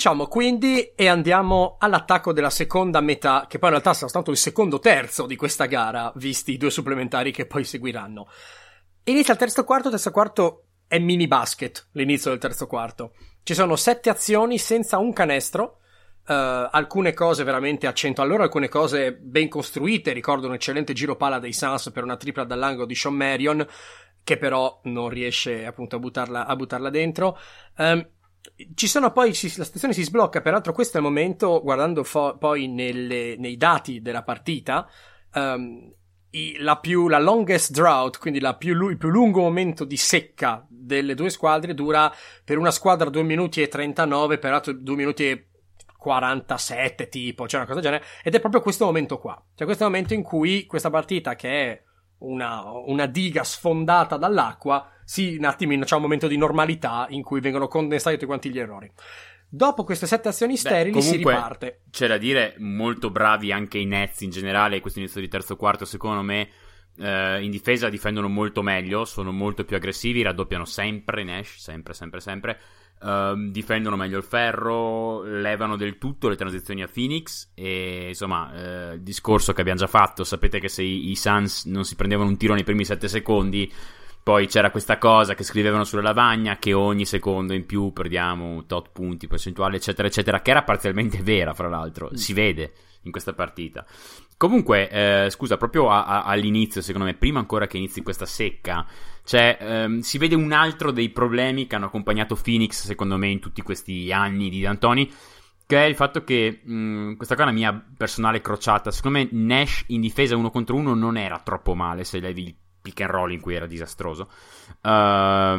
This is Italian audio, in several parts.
ricominciamo quindi e andiamo all'attacco della seconda metà, che poi in realtà sarà stato il secondo terzo di questa gara, visti i due supplementari che poi seguiranno. Inizia il terzo quarto è mini basket, l'inizio del terzo quarto. Ci sono 7 azioni senza un canestro, alcune cose veramente a 100 all'ora, alcune cose ben costruite. Ricordo un eccellente giro palla dei Suns per una tripla dall'angolo di Shawn Marion, che però non riesce appunto a buttarla dentro. Ci sono poi, la situazione si sblocca, peraltro questo è il momento, guardando poi nei dati della partita, la longest drought, quindi il più lungo momento di secca delle due squadre, dura per una squadra 2 minuti e 39, peraltro 2 minuti e 47 tipo, cioè una cosa del genere, ed è proprio questo momento qua, cioè questo momento in cui questa partita, che è una diga sfondata dall'acqua, sì, un attimino c'è un momento di normalità in cui vengono condensati tutti quanti gli errori. Dopo queste 7 azioni sterili comunque, si riparte. C'è da dire, molto bravi anche i Nets in generale, questo inizio di terzo quarto secondo me, in difesa difendono molto meglio, sono molto più aggressivi, raddoppiano sempre Nash, sempre. Difendono meglio il ferro, levano del tutto le transizioni a Phoenix e insomma il discorso che abbiamo già fatto, sapete che se i Suns non si prendevano un tiro nei primi 7 secondi poi c'era questa cosa che scrivevano sulla lavagna che ogni secondo in più perdiamo tot punti percentuale eccetera eccetera, che era parzialmente vera fra l'altro, si vede in questa partita. Comunque, scusa, proprio all'inizio, secondo me, prima ancora che inizi questa secca, cioè si vede un altro dei problemi che hanno accompagnato Phoenix, secondo me, in tutti questi anni di D'Antoni, che è il fatto che, questa qua è la mia personale crociata, secondo me Nash in difesa 1 contro 1 non era troppo male, se levi il pick and roll in cui era disastroso, però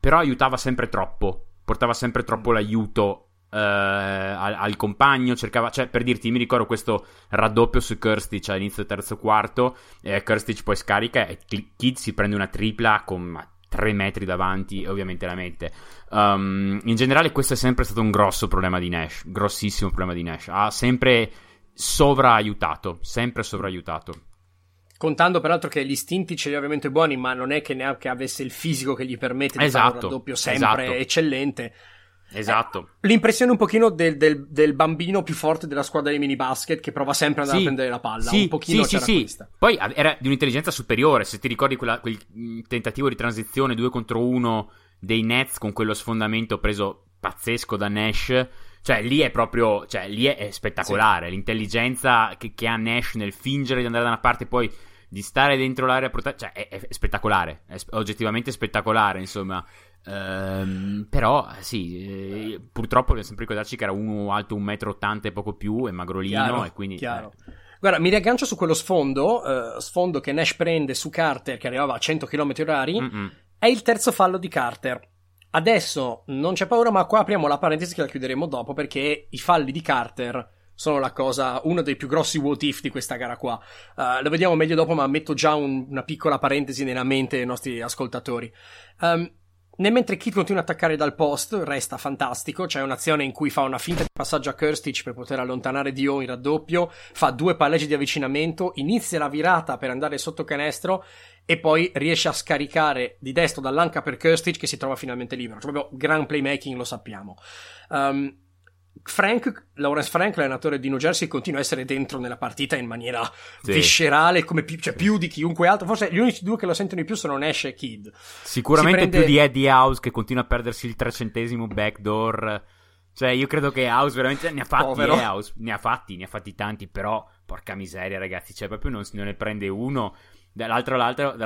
aiutava sempre troppo, portava sempre troppo l'aiuto al compagno, cercava, cioè per dirti, mi ricordo questo raddoppio su Kirstich all'inizio del terzo quarto, Kirstich poi scarica e Kidd si prende una tripla con 3 metri davanti e ovviamente la mette. In generale questo è sempre stato un grosso problema di Nash, grossissimo problema di Nash, ha sempre sovraiutato. Contando peraltro che gli istinti ce li ha ovviamente buoni, ma non è che neanche avesse il fisico che gli permette di fare un raddoppio sempre eccellente. Esatto. L'impressione un pochino del bambino più forte della squadra di minibasket che prova sempre ad andare a prendere la palla. Sì, un pochino c'era questa. Poi era di un'intelligenza superiore. Se ti ricordi quel tentativo di transizione 2 contro 1 dei Nets con quello sfondamento preso pazzesco da Nash, cioè lì è proprio, lì è spettacolare. Sì. L'intelligenza che ha Nash nel fingere di andare da una parte e poi di stare dentro l'area protetta, cioè è spettacolare. È oggettivamente spettacolare, insomma. Però sì, purtroppo dobbiamo sempre ricordarci che era uno alto 1,80 m e poco più e magrolino, chiaro, e quindi Guarda, mi riaggancio su quello sfondo che Nash prende su Carter che arrivava a 100 km/h. È il terzo fallo di Carter. Adesso non c'è paura, ma qua apriamo la parentesi che la chiuderemo dopo, perché i falli di Carter sono uno dei più grossi what if di questa gara qua. Lo vediamo meglio dopo, ma metto già una piccola parentesi nella mente dei nostri ascoltatori. Mentre Kidd continua ad attaccare dal post, resta fantastico, c'è un'azione in cui fa una finta di passaggio a Kirstich per poter allontanare Diaw in raddoppio, fa 2 palleggi di avvicinamento, inizia la virata per andare sotto canestro e poi riesce a scaricare di destro dall'anca per Kirstich che si trova finalmente libero, cioè proprio gran playmaking, lo sappiamo. Lawrence Frank, l'allenatore di New Jersey, continua a essere dentro nella partita in maniera viscerale, come più di chiunque altro. Forse gli unici 2 che lo sentono di più sono Nash e Kidd, sicuramente più di Eddie House, che continua a perdersi il 300° backdoor. Cioè io credo che House veramente ne ha fatti tanti, però porca miseria ragazzi, cioè proprio non ne prende uno. Dall'altra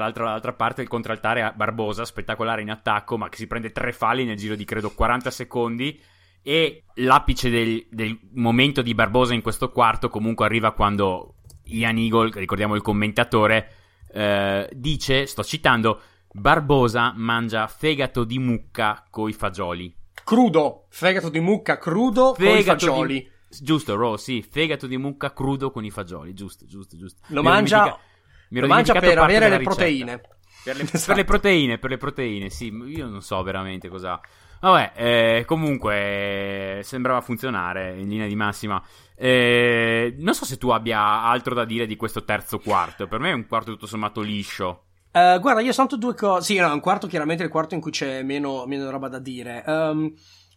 parte il contraltare a Barbosa, spettacolare in attacco, ma che si prende 3 falli nel giro di credo 40 secondi. E l'apice del momento di Barbosa in questo quarto comunque arriva quando Ian Eagle, ricordiamo il commentatore, dice, sto citando, Barbosa mangia fegato di mucca coi fagioli. Crudo, fegato di mucca crudo coi fagioli. Giusto, Ro, sì, fegato di mucca crudo con i fagioli, giusto. Lo mangia per avere le proteine. Per le proteine, sì, io non so veramente cosa... Vabbè, comunque sembrava funzionare in linea di massima. Non so se tu abbia altro da dire di questo terzo quarto. Per me è un quarto tutto sommato liscio. Guarda, io sento 2 cose. Sì, no, è un quarto, chiaramente il quarto in cui c'è meno roba da dire.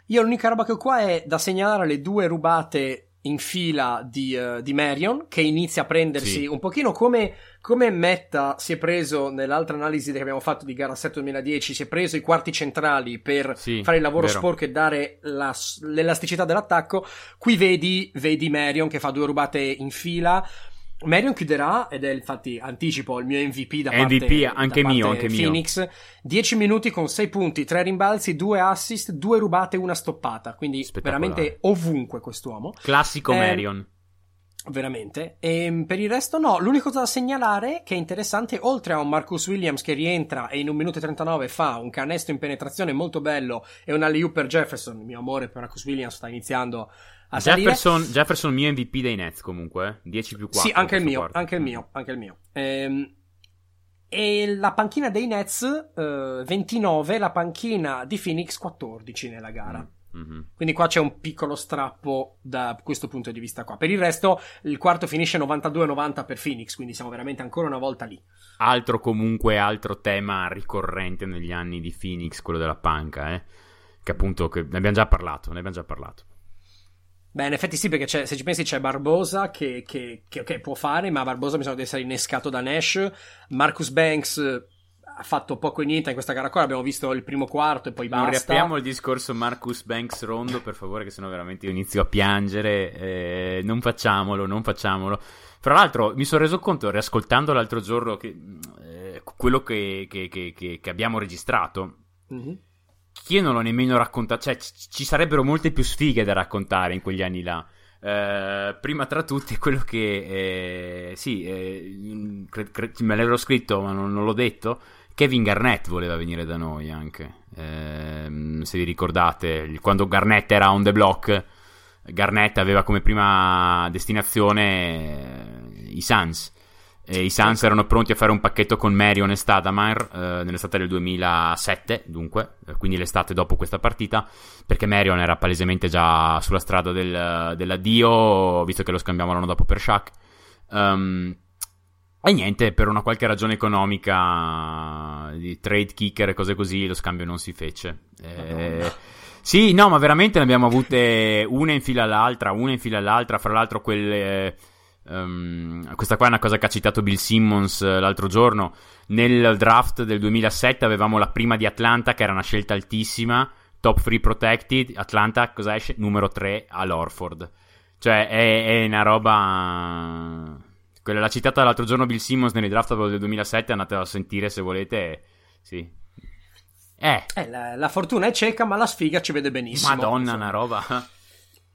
Io l'unica roba che ho qua è da segnalare le due rubate in fila di Marion, che inizia a prendersi un pochino come Metta si è preso nell'altra analisi che abbiamo fatto di gara 7 2010, si è preso i quarti centrali per fare il lavoro sporco e dare l'elasticità dell'attacco. Qui vedi Marion che fa due rubate in fila. Marion chiuderà, ed è infatti anticipo il mio MVP da parte Phoenix, 10 minuti con 6 punti, 3 rimbalzi, 2 assist, 2 rubate, 1 stoppata, quindi veramente ovunque quest'uomo, classico Marion veramente. E per il resto no, l'unico da segnalare che è interessante, oltre a un Marcus Williams che rientra e in 1 minuto e 39 fa un canestro in penetrazione molto bello e un alley-oop per Jefferson, il mio amore per Marcus Williams sta iniziando a Jefferson mio MVP dei Nets comunque, 10 più 4. Sì, anche il mio. E la panchina dei Nets 29, la panchina di Phoenix 14 nella gara. Mm-hmm. Quindi qua c'è un piccolo strappo da questo punto di vista qua. Per il resto il quarto finisce 92-90 per Phoenix, quindi siamo veramente ancora una volta lì. Altro tema ricorrente negli anni di Phoenix, quello della panca, che appunto ne abbiamo già parlato. Beh, in effetti sì, perché se ci pensi c'è Barbosa che può fare, ma Barbosa mi sembra di essere innescato da Nash. Marcus Banks ha fatto poco e niente in questa gara qua, abbiamo visto il primo quarto e poi basta. Non riapriamo il discorso Marcus Banks Rondo, per favore, che sennò veramente io inizio a piangere. Non facciamolo. Fra l'altro mi sono reso conto, riascoltando l'altro giorno quello che abbiamo registrato, che io non l'ho nemmeno raccontato, cioè ci sarebbero molte più sfighe da raccontare in quegli anni là. Prima tra tutte quello che me l'avevo scritto ma non l'ho detto, Kevin Garnett voleva venire da noi anche, se vi ricordate quando Garnett era on the block. Garnett aveva come prima destinazione i Suns, e i Suns erano pronti a fare un pacchetto con Marion e Stoudemire nell'estate del 2007, dunque, quindi l'estate dopo questa partita, perché Marion era palesemente già sulla strada dell'addio, visto che lo scambiamo l'anno dopo per Shaq. E niente, per una qualche ragione economica di trade kicker e cose così, lo scambio non si fece. Sì, no, ma veramente ne abbiamo avute una in fila all'altra, fra l'altro quelle... questa qua è una cosa che ha citato Bill Simmons l'altro giorno. Nel draft del 2007 avevamo la prima di Atlanta, che era una scelta altissima, top 3 protected. Atlanta cosa esce? Numero 3 all'Orford. Cioè è una roba, quella l'ha citata l'altro giorno Bill Simmons nel draft del 2007, andate a sentire se volete. Sì. La fortuna è cieca, ma la sfiga ci vede benissimo. Madonna, una roba.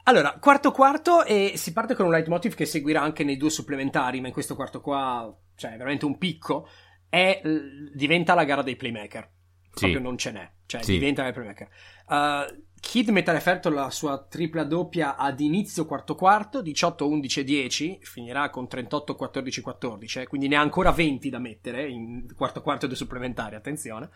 Allora, quarto, e si parte con un leitmotiv che seguirà anche nei due supplementari, ma in questo quarto qua, cioè, è veramente un picco, diventa la gara dei playmaker. Sì. Proprio non ce n'è, cioè, diventa la playmaker. Kidd mette a referto la sua tripla doppia ad inizio quarto, 18-11-10, finirà con 38-14-14, quindi ne ha ancora 20 da mettere in quarto e due supplementari, attenzione.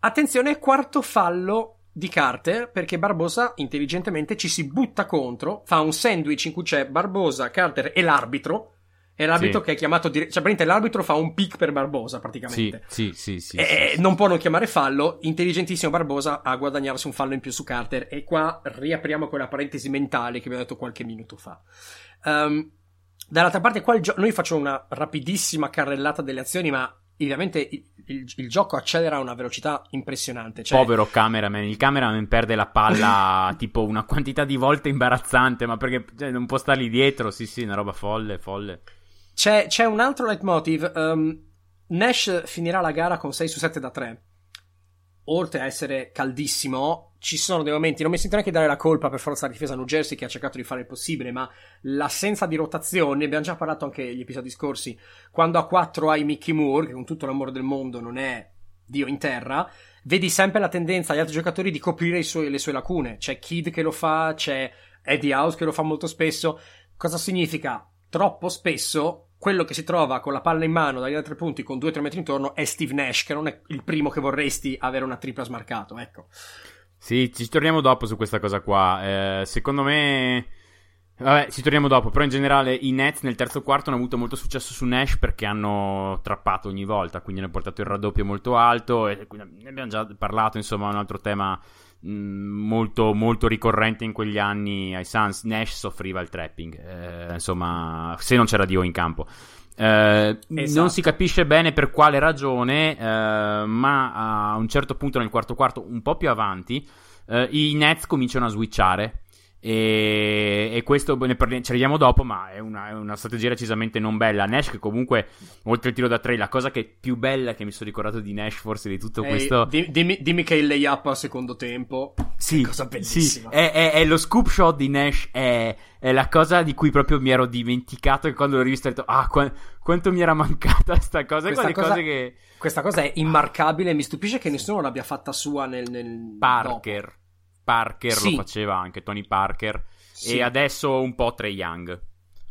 Attenzione, quarto fallo di Carter, perché Barbosa intelligentemente ci si butta contro, fa un sandwich in cui c'è Barbosa, Carter e l'arbitro. È l'arbitro che è chiamato cioè praticamente l'arbitro fa un pick per Barbosa praticamente. Sì. Non può non chiamare fallo, intelligentissimo Barbosa a guadagnarsi un fallo in più su Carter, e qua riapriamo quella parentesi mentale che abbiamo detto qualche minuto fa. Dall'altra parte qua noi facciamo una rapidissima carrellata delle azioni, ma ovviamente il gioco accelera a una velocità impressionante, cioè... Povero cameraman, il cameraman perde la palla tipo una quantità di volte imbarazzante, ma perché non può star lì dietro, una roba folle. C'è un altro leitmotiv, Nash finirà la gara con 6 su 7 da 3, oltre a essere caldissimo ci sono dei momenti, non mi sento neanche dare la colpa per forza alla difesa New Jersey che ha cercato di fare il possibile, ma l'assenza di rotazione, abbiamo già parlato anche negli episodi scorsi, quando a 4 hai Mikki Moore che con tutto l'amore del mondo non è Dio in terra, vedi sempre la tendenza agli altri giocatori di coprire le sue lacune. C'è Kidd che lo fa, c'è Eddie House che lo fa molto spesso. Cosa significa? Troppo spesso quello che si trova con la palla in mano dagli altri punti con 2-3 metri intorno è Steve Nash, che non è il primo che vorresti avere una tripla smarcato, ecco. Sì, ci torniamo dopo su questa cosa qua. Secondo me... Vabbè, ci torniamo dopo. Però in generale i Nets nel terzo quarto hanno avuto molto successo su Nash, perché hanno trappato ogni volta, quindi hanno portato il raddoppio molto alto. E ne abbiamo già parlato, insomma, un altro tema molto, molto ricorrente in quegli anni ai Suns. Nash soffriva il trapping, insomma, se non c'era Diaw in campo. Esatto. Non si capisce bene per quale ragione, ma a un certo punto nel quarto quarto, un po' più avanti, i Nets cominciano a switchare, e questo ci arriviamo dopo, ma è una strategia decisamente non bella. Nash, che comunque, oltre il tiro da tre, la cosa che è più bella che mi sono ricordato di Nash forse di tutto questo, dimmi che il layup al secondo tempo, sì, cosa bellissima, sì, è lo scoop shot di Nash, è la cosa di cui proprio mi ero dimenticato, e quando l'ho rivisto ho detto quanto mi era mancata sta cosa. Questa cosa è immarcabile, mi stupisce che nessuno l'abbia fatta sua nel Parker sì. Lo faceva anche Tony Parker, sì. E adesso un po' Trae Young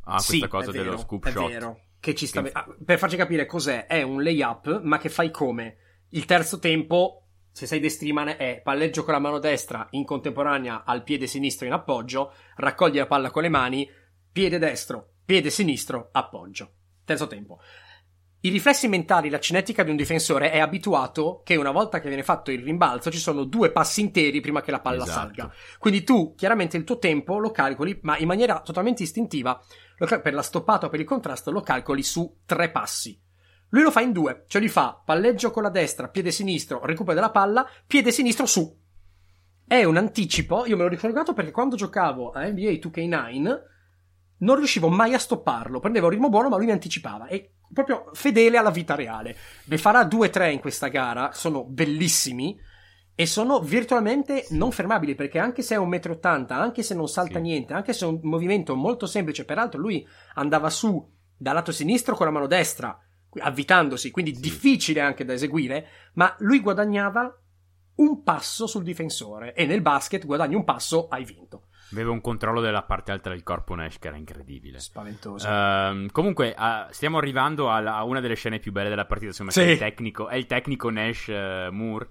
ha questa cosa dello scoop shot, vero, che ci sta per farci capire cos'è. È un layup, ma che fai come? Il terzo tempo, se sei destrimane, è palleggio con la mano destra in contemporanea al piede sinistro in appoggio, raccogli la palla con le mani, piede destro, piede sinistro, appoggio. Terzo tempo. I riflessi mentali, la cinetica di un difensore è abituato che una volta che viene fatto il rimbalzo ci sono due passi interi prima che la palla salga. Quindi tu chiaramente il tuo tempo lo calcoli, ma in maniera totalmente istintiva, per la stoppata o per il contrasto lo calcoli su tre passi. Lui lo fa in due, cioè li fa palleggio con la destra, piede sinistro, recupero della palla, piede sinistro su. È un anticipo, io me l'ho ricordato perché quando giocavo a NBA 2K9 non riuscivo mai a stopparlo, prendevo un ritmo buono ma lui mi anticipava, e proprio fedele alla vita reale. Ne farà 2-3 in questa gara, sono bellissimi e sono virtualmente non fermabili, perché anche se è 1,80 m, anche se non salta niente, anche se è un movimento molto semplice, peraltro lui andava su dal lato sinistro con la mano destra, avvitandosi, quindi difficile anche da eseguire, ma lui guadagnava un passo sul difensore, e nel basket guadagni un passo, hai vinto. Aveva un controllo della parte alta del corpo Nash che era incredibile, spaventoso. Comunque stiamo arrivando a una delle scene più belle della partita, insomma, sì. È il tecnico Nash Moore,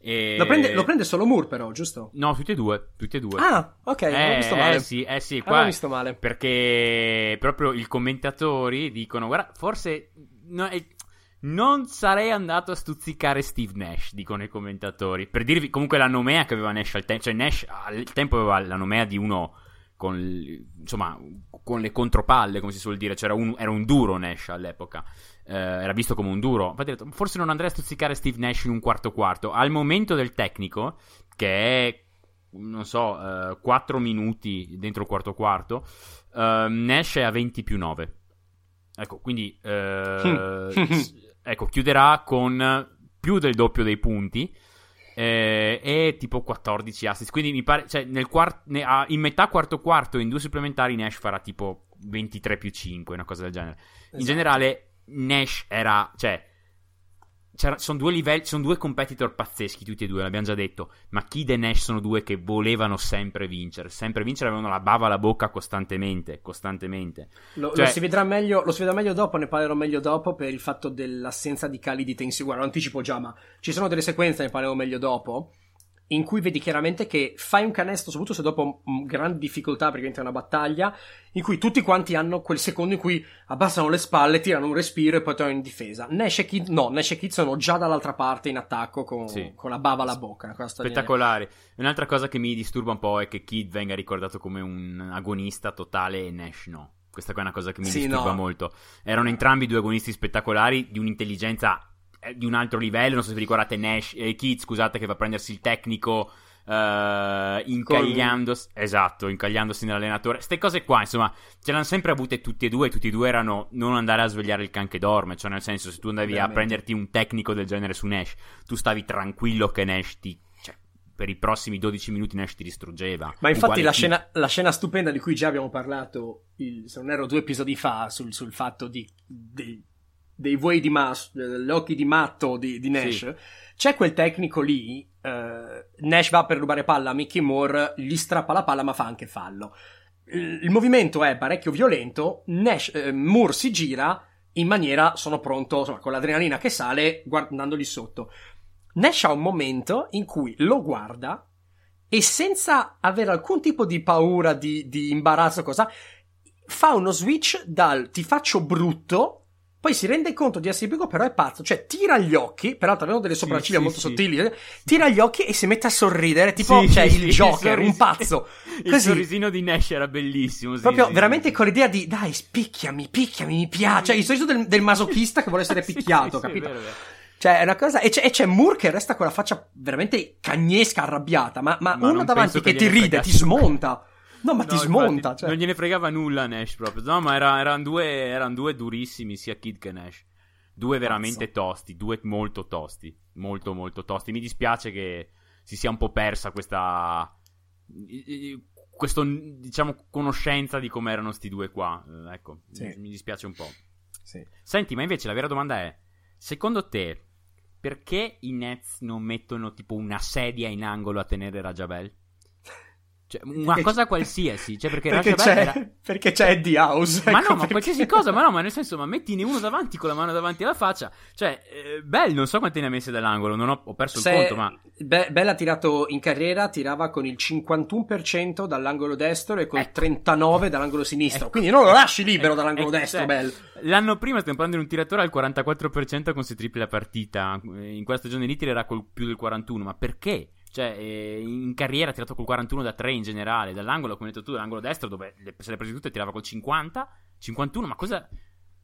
e... lo prende solo Moore però, giusto? No, tutti e due. Ah, ok, non ho visto male. Sì, qua visto male, perché proprio i commentatori dicono guarda, forse no, non sarei andato a stuzzicare Steve Nash, dicono i commentatori, per dirvi comunque la nomea che aveva Nash al tempo. Cioè Nash al tempo aveva la nomea di uno con le contropalle, come si suol dire, cioè era un duro Nash all'epoca, era visto come un duro. Infatti ho detto, forse non andrei a stuzzicare Steve Nash in un quarto quarto, al momento del tecnico, che è, non so, 4 minuti dentro il quarto quarto, Nash è a 20+9, ecco, quindi ecco, chiuderà con più del doppio dei punti, e tipo 14 assist. Quindi mi pare, cioè, in metà quarto quarto, in due supplementari, Nash farà tipo 23+5, una cosa del genere. Esatto. In generale, Nash era, cioè, sono due livelli, sono due competitor pazzeschi, tutti e due, l'abbiamo già detto. Ma Kidd e Nash sono due che volevano sempre vincere, avevano la bava alla bocca costantemente. Lo si vedrà meglio dopo, ne parlerò meglio dopo, per il fatto dell'assenza di cali di tensione. Guarda, lo anticipo già, ma ci sono delle sequenze, ne parlerò meglio dopo, in cui vedi chiaramente che fai un canestro, soprattutto se dopo grandi difficoltà, perché diventa una battaglia, in cui tutti quanti hanno quel secondo in cui abbassano le spalle, tirano un respiro e poi tornano in difesa. Nash e Kidd sono già dall'altra parte in attacco con la bava alla bocca. Spettacolare. Un'altra cosa che mi disturba un po' è che Kidd venga ricordato come un agonista totale e Nash no. Questa qua è una cosa che mi disturba molto. Erano entrambi due agonisti spettacolari, di un'intelligenza di un altro livello. Non so se vi ricordate Nash e Kidd, scusate, che va a prendersi il tecnico incagliandosi nell'allenatore. Ste cose qua, insomma, ce l'hanno sempre avute tutti e due erano non andare a svegliare il can che dorme, cioè nel senso, se tu andavi veramente a prenderti un tecnico del genere su Nash, tu stavi tranquillo che Nash per i prossimi 12 minuti Nash ti distruggeva. Ma infatti la scena stupenda di cui già abbiamo parlato, se non ero 2 episodi fa, sul fatto dei vuoi di l'occhi di matto di Nash, sì. C'è quel tecnico lì, Nash va per rubare palla a Mikki Moore, gli strappa la palla ma fa anche fallo, il movimento è parecchio violento, Moore si gira in maniera sono pronto, insomma, con l'adrenalina che sale guardandogli sotto. Nash ha un momento in cui lo guarda e senza avere alcun tipo di paura, di imbarazzo, cosa fa uno switch dal ti faccio brutto Poi si rende conto di essere picco, però è pazzo. Cioè, tira gli occhi, peraltro avevano delle sopracciglia molto sottili, tira gli occhi e si mette a sorridere, tipo, sì, cioè, sì, il Joker, un pazzo. Il così. Sorrisino di Nash era bellissimo. Sì, proprio, sì, veramente sì, con l'idea di, dai, picchiami, mi piace. Cioè, il sorriso del masochista che vuole essere picchiato, sì, capito? Sì, è vero. Cioè, è una cosa. E c'è Moore che resta con la faccia veramente cagnesca, arrabbiata, ma uno davanti che ti ride, ti smonta. No, ma no, ti smonta, infatti, cioè. Non gliene fregava nulla Nash proprio. No, ma erano due durissimi, sia Kidd che Nash. Due veramente tosti, due molto tosti. Molto, molto tosti. Mi dispiace che si sia un po' persa questa, diciamo, conoscenza di come erano sti due qua. Ecco, sì. Mi dispiace un po'. Sì. Senti, ma invece la vera domanda è, secondo te, perché i Nets non mettono tipo una sedia in angolo a tenere Raja Bell? Cioè, una cosa qualsiasi, cioè perché Raja Bell perché c'è Eddie House, ma ecco, no, ma perché... qualsiasi cosa, ma no, ma nel senso, ma mettine uno davanti con la mano davanti alla faccia, cioè Bell non so quante ne ha messe dall'angolo, non ho perso il conto, ma Bell ha tirato in carriera, tirava con il 51% dall'angolo destro e con il 39 dall'angolo sinistro, quindi non lo lasci libero dall'angolo destro, Bell. L'anno prima stiamo parlando di un tiratore al 44% con 6 tripli la partita, in quella stagione lì tirerà col più del 41, ma perché? Cioè, in carriera ha tirato col 41 da 3 in generale, dall'angolo, come hai detto tu, dall'angolo destro, dove se le prese tutte tirava col 50, 51, ma cosa...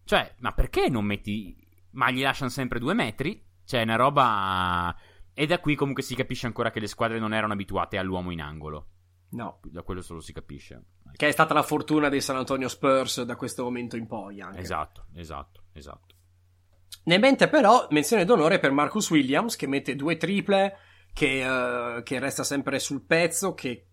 Cioè, ma perché non metti... Ma gli lasciano sempre 2 metri? Cioè, è una roba... E da qui comunque si capisce ancora che le squadre non erano abituate all'uomo in angolo. No. Da quello solo si capisce. Che è stata la fortuna dei San Antonio Spurs da questo momento in poi, anche. Esatto. Nel mente però, menzione d'onore per Marcus Williams, che mette 2 triple... Che resta sempre sul pezzo, che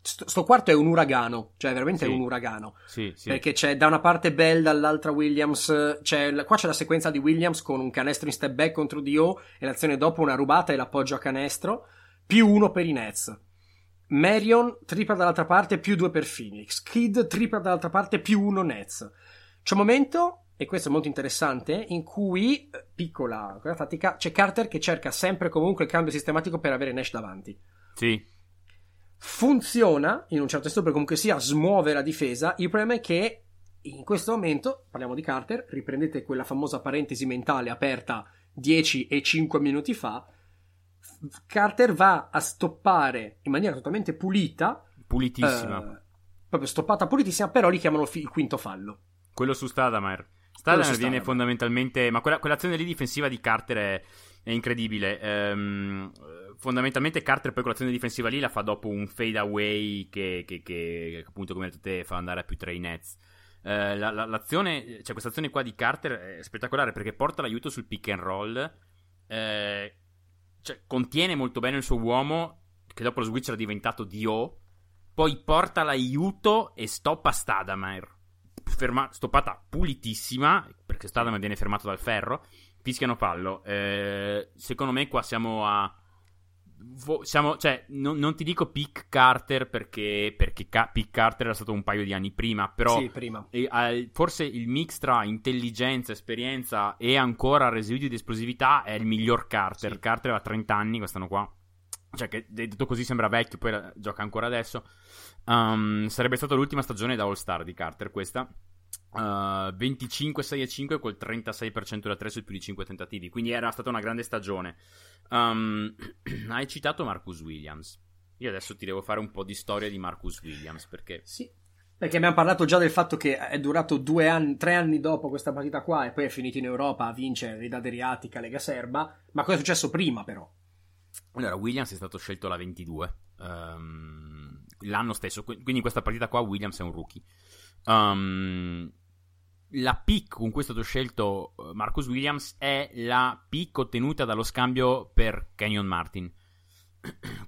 sto quarto è un uragano, cioè veramente sì, è un uragano, sì. Perché c'è da una parte Bell, dall'altra Williams, qua c'è la sequenza di Williams con un canestro in step back contro Diaw e l'azione dopo una rubata e l'appoggio a canestro, +1 per i Nets. Marion tripla dall'altra parte, +2 per Phoenix. Kidd tripla dall'altra parte, +1 Nets. C'è un momento, e questo è molto interessante, in cui, piccola tattica, c'è Carter che cerca sempre comunque il cambio sistematico per avere Nash davanti. Sì. Funziona, in un certo senso, per comunque sia smuove la difesa. Il problema è che in questo momento, parliamo di Carter, riprendete quella famosa parentesi mentale aperta 10 e 5 minuti fa, Carter va a stoppare in maniera totalmente pulitissima, proprio stoppata pulitissima, però li chiamano il quinto fallo. Quello su Stoudemire viene fondamentalmente, ma quell'azione lì difensiva di Carter è incredibile. Fondamentalmente Carter poi quell'azione difensiva lì la fa dopo un fade away che appunto, come hai detto te, fa andare a +3 i Nets. L'azione, cioè questa azione qua di Carter è spettacolare perché porta l'aiuto sul pick and roll, cioè contiene molto bene il suo uomo che dopo lo switch era diventato Diaw, poi porta l'aiuto e stoppa Stoudemire. Stoppata pulitissima, perché Stoudemire viene fermato dal ferro, fischiano fallo. Secondo me qua siamo cioè non ti dico Pick Carter perché Pick Carter era stato un paio di anni prima, però sì, prima. Forse il mix tra intelligenza, esperienza e ancora residui di esplosività è il miglior Carter. Sì. Carter aveva 30 anni quest'anno qua, cioè che detto così sembra vecchio, poi gioca ancora adesso. Sarebbe stata l'ultima stagione da All-Star di Carter questa, 25-6-5 col 36% da 3 su più di 5 tentativi, quindi era stata una grande stagione. Hai citato Marcus Williams, io adesso ti devo fare un po' di storia di Marcus Williams perché abbiamo parlato già del fatto che è durato 3 anni dopo questa partita qua e poi è finito in Europa a vincere Lega Adriatica, Lega Serba. Ma cosa è successo prima però? Allora, Williams è stato scelto alla 22 l'anno stesso, quindi in questa partita qua Williams è un rookie. La pick con cui è stato scelto Marcus Williams è la pick ottenuta dallo scambio per Kenyon Martin,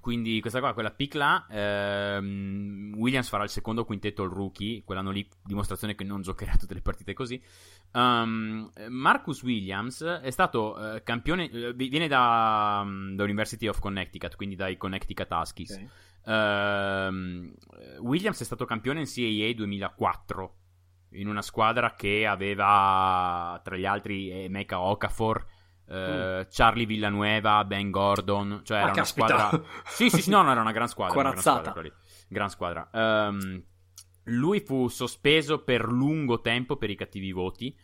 quindi questa qua, quella pick là, Williams farà il secondo quintetto al rookie quell'anno lì, dimostrazione che non giocherà tutte le partite così. Marcus Williams è stato campione, viene da University of Connecticut, quindi dai Connecticut Huskies. Okay. Williams è stato campione in CAA 2004 in una squadra che aveva tra gli altri Emeka Okafor, Charlie Villanueva, Ben Gordon, cioè era caspita. Una squadra sì no era una gran squadra, corazzata, gran squadra. Lui fu sospeso per lungo tempo per i cattivi voti,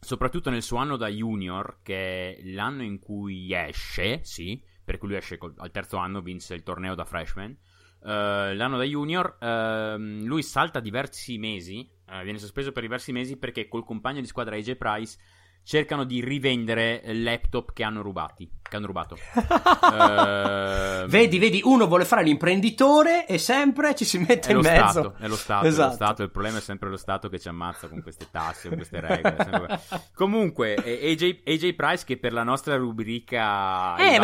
soprattutto nel suo anno da junior, che è l'anno in cui esce, sì, perché lui esce al terzo anno, vinse il torneo da freshman, l'anno da junior, lui salta diversi mesi, viene sospeso per diversi mesi perché col compagno di squadra AJ Price cercano di rivendere laptop che hanno rubato. Vedi, uno vuole fare l'imprenditore e sempre ci si mette in mezzo. È lo Stato, esatto. Il problema è sempre lo Stato che ci ammazza con queste tasse, con queste regole. Sempre... Comunque, AJ Price, che per la nostra rubrica il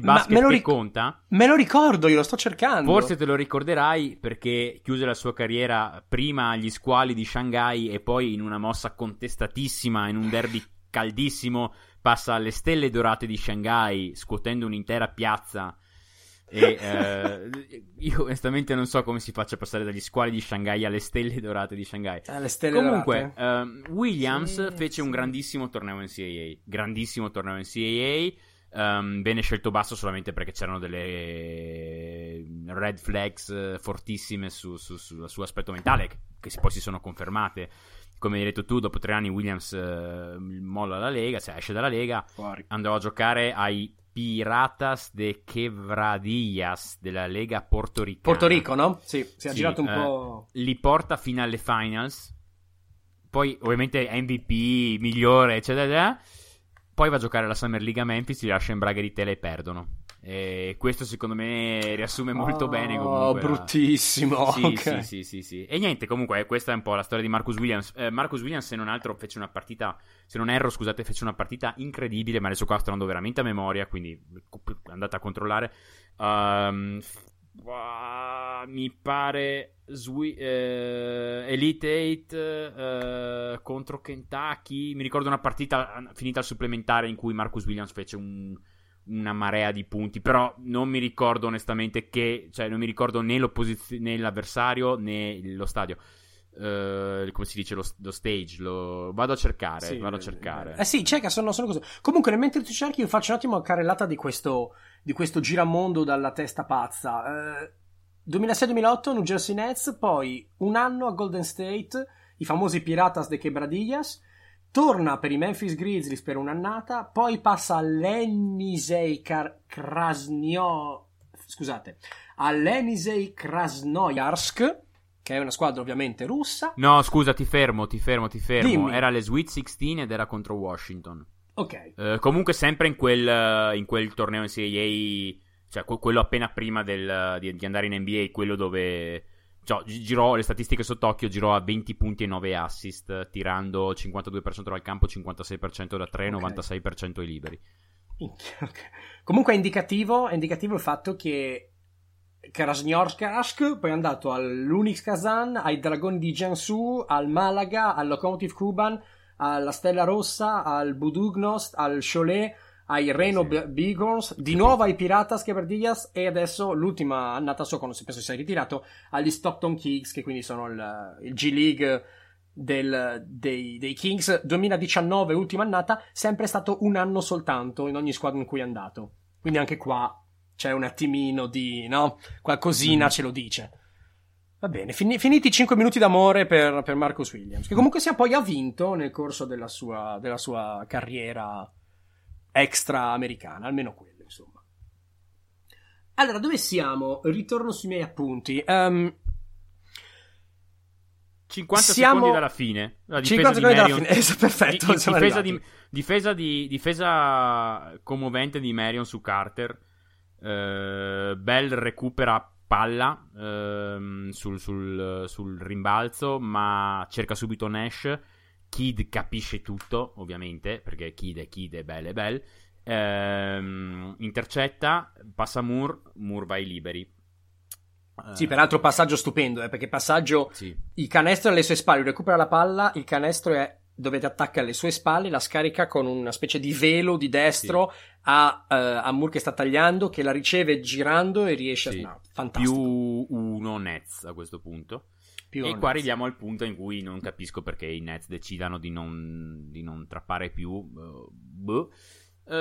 basket conta. Me lo ricordo, io lo sto cercando. Forse te lo ricorderai perché chiuse la sua carriera prima agli squali di Shanghai e poi in una mossa contestatissima in un derby caldissimo passa alle Stelle Dorate di Shanghai scuotendo un'intera piazza e io onestamente non so come si faccia a passare dagli squali di Shanghai alle Stelle Dorate di Shanghai. Comunque Williams fece un grandissimo torneo NCAA, venne scelto basso solamente perché c'erano delle red flags fortissime sul suo aspetto mentale che poi si sono confermate. Come hai detto tu, dopo 3 anni Williams molla la Lega, cioè esce dalla Lega, andò a giocare ai Piratas de Quebradillas della Lega portoricana. Porto Rico, no? Sì, ha girato un po'... Li porta fino alle finals, poi ovviamente MVP, migliore, eccetera. Poi va a giocare alla Summer League a Memphis, li lascia in braghe di tela e perdono. E questo secondo me riassume molto bene comunque. Bruttissimo. Sì, okay. Sì. E niente, comunque questa è un po' la storia di Marcus Williams. Marcus Williams, se non erro, fece una partita incredibile, ma adesso qua sto andando veramente a memoria, quindi andate a controllare. Mi pare Elite 8 contro Kentucky. Mi ricordo una partita finita al supplementare in cui Marcus Williams fece una marea di punti, però non mi ricordo onestamente non mi ricordo né l'opposizione, né l'avversario, né lo stadio. Come si dice, lo stage, lo vado a cercare. Sì, vado a cercare. Sì, cerca, sono cose. Comunque, nel mentre tu cerchi, io faccio un attimo carrellata di questo giramondo dalla testa pazza. 2006-2008 New Jersey Nets, poi un anno a Golden State, i famosi Piratas de Quebradillas. Torna per i Memphis Grizzlies per un'annata, poi passa all'Enisei Krasnojarsk, che è una squadra ovviamente russa. No, scusa, ti fermo. Dimmi. Era alle Sweet 16 ed era contro Washington. Ok. Comunque sempre in quel torneo NCAA, cioè quello appena prima di andare in NBA, quello dove... Cioè, girò le statistiche sott'occhio, girò a 20 punti e 9 assist, tirando 52% dal campo, 56% da 3, okay. 96% ai liberi. Okay. Comunque è indicativo il fatto che Krasnojarsk poi è andato all'Uniks Kazan, ai Dragoni di Jiangsu, al Malaga, al Lokomotiv Kuban, alla Stella Rossa, al Budugnost, al Cholet, ai Reno Bighorns, di nuovo ai Piratas Quebradillas e adesso l'ultima annata sua, quando penso si sia ritirato, agli Stockton Kings, che quindi sono il G League dei Kings. 2019, ultima annata, sempre stato un anno soltanto in ogni squadra in cui è andato, quindi anche qua c'è un attimino di, no? Qualcosina ce lo dice. Va bene, finiti 5 minuti d'amore per Marcus Williams, che comunque sia poi ha vinto nel corso della sua carriera extra americana, almeno quello, insomma. Allora, dove siamo? Ritorno sui miei appunti. 50 secondi dalla fine. La difesa 50 secondi dalla fine. Perfetto. Difesa commovente di Marion su Carter. Bell recupera palla sul rimbalzo, ma cerca subito Nash. Kidd capisce tutto, ovviamente, perché Kidd è Bell, intercetta, passa Moore va ai liberi. Sì, peraltro passaggio stupendo, perché passaggio... Sì. Il canestro è alle sue spalle, recupera la palla, il canestro è dove ti attacca alle sue spalle, la scarica con una specie di velo di destro, sì, a Moore che sta tagliando, che la riceve girando e riesce, sì, a... No, fantastico. Più uno Nets a questo punto. E qua arriviamo al punto in cui non capisco perché i Nets decidano di non trappare più.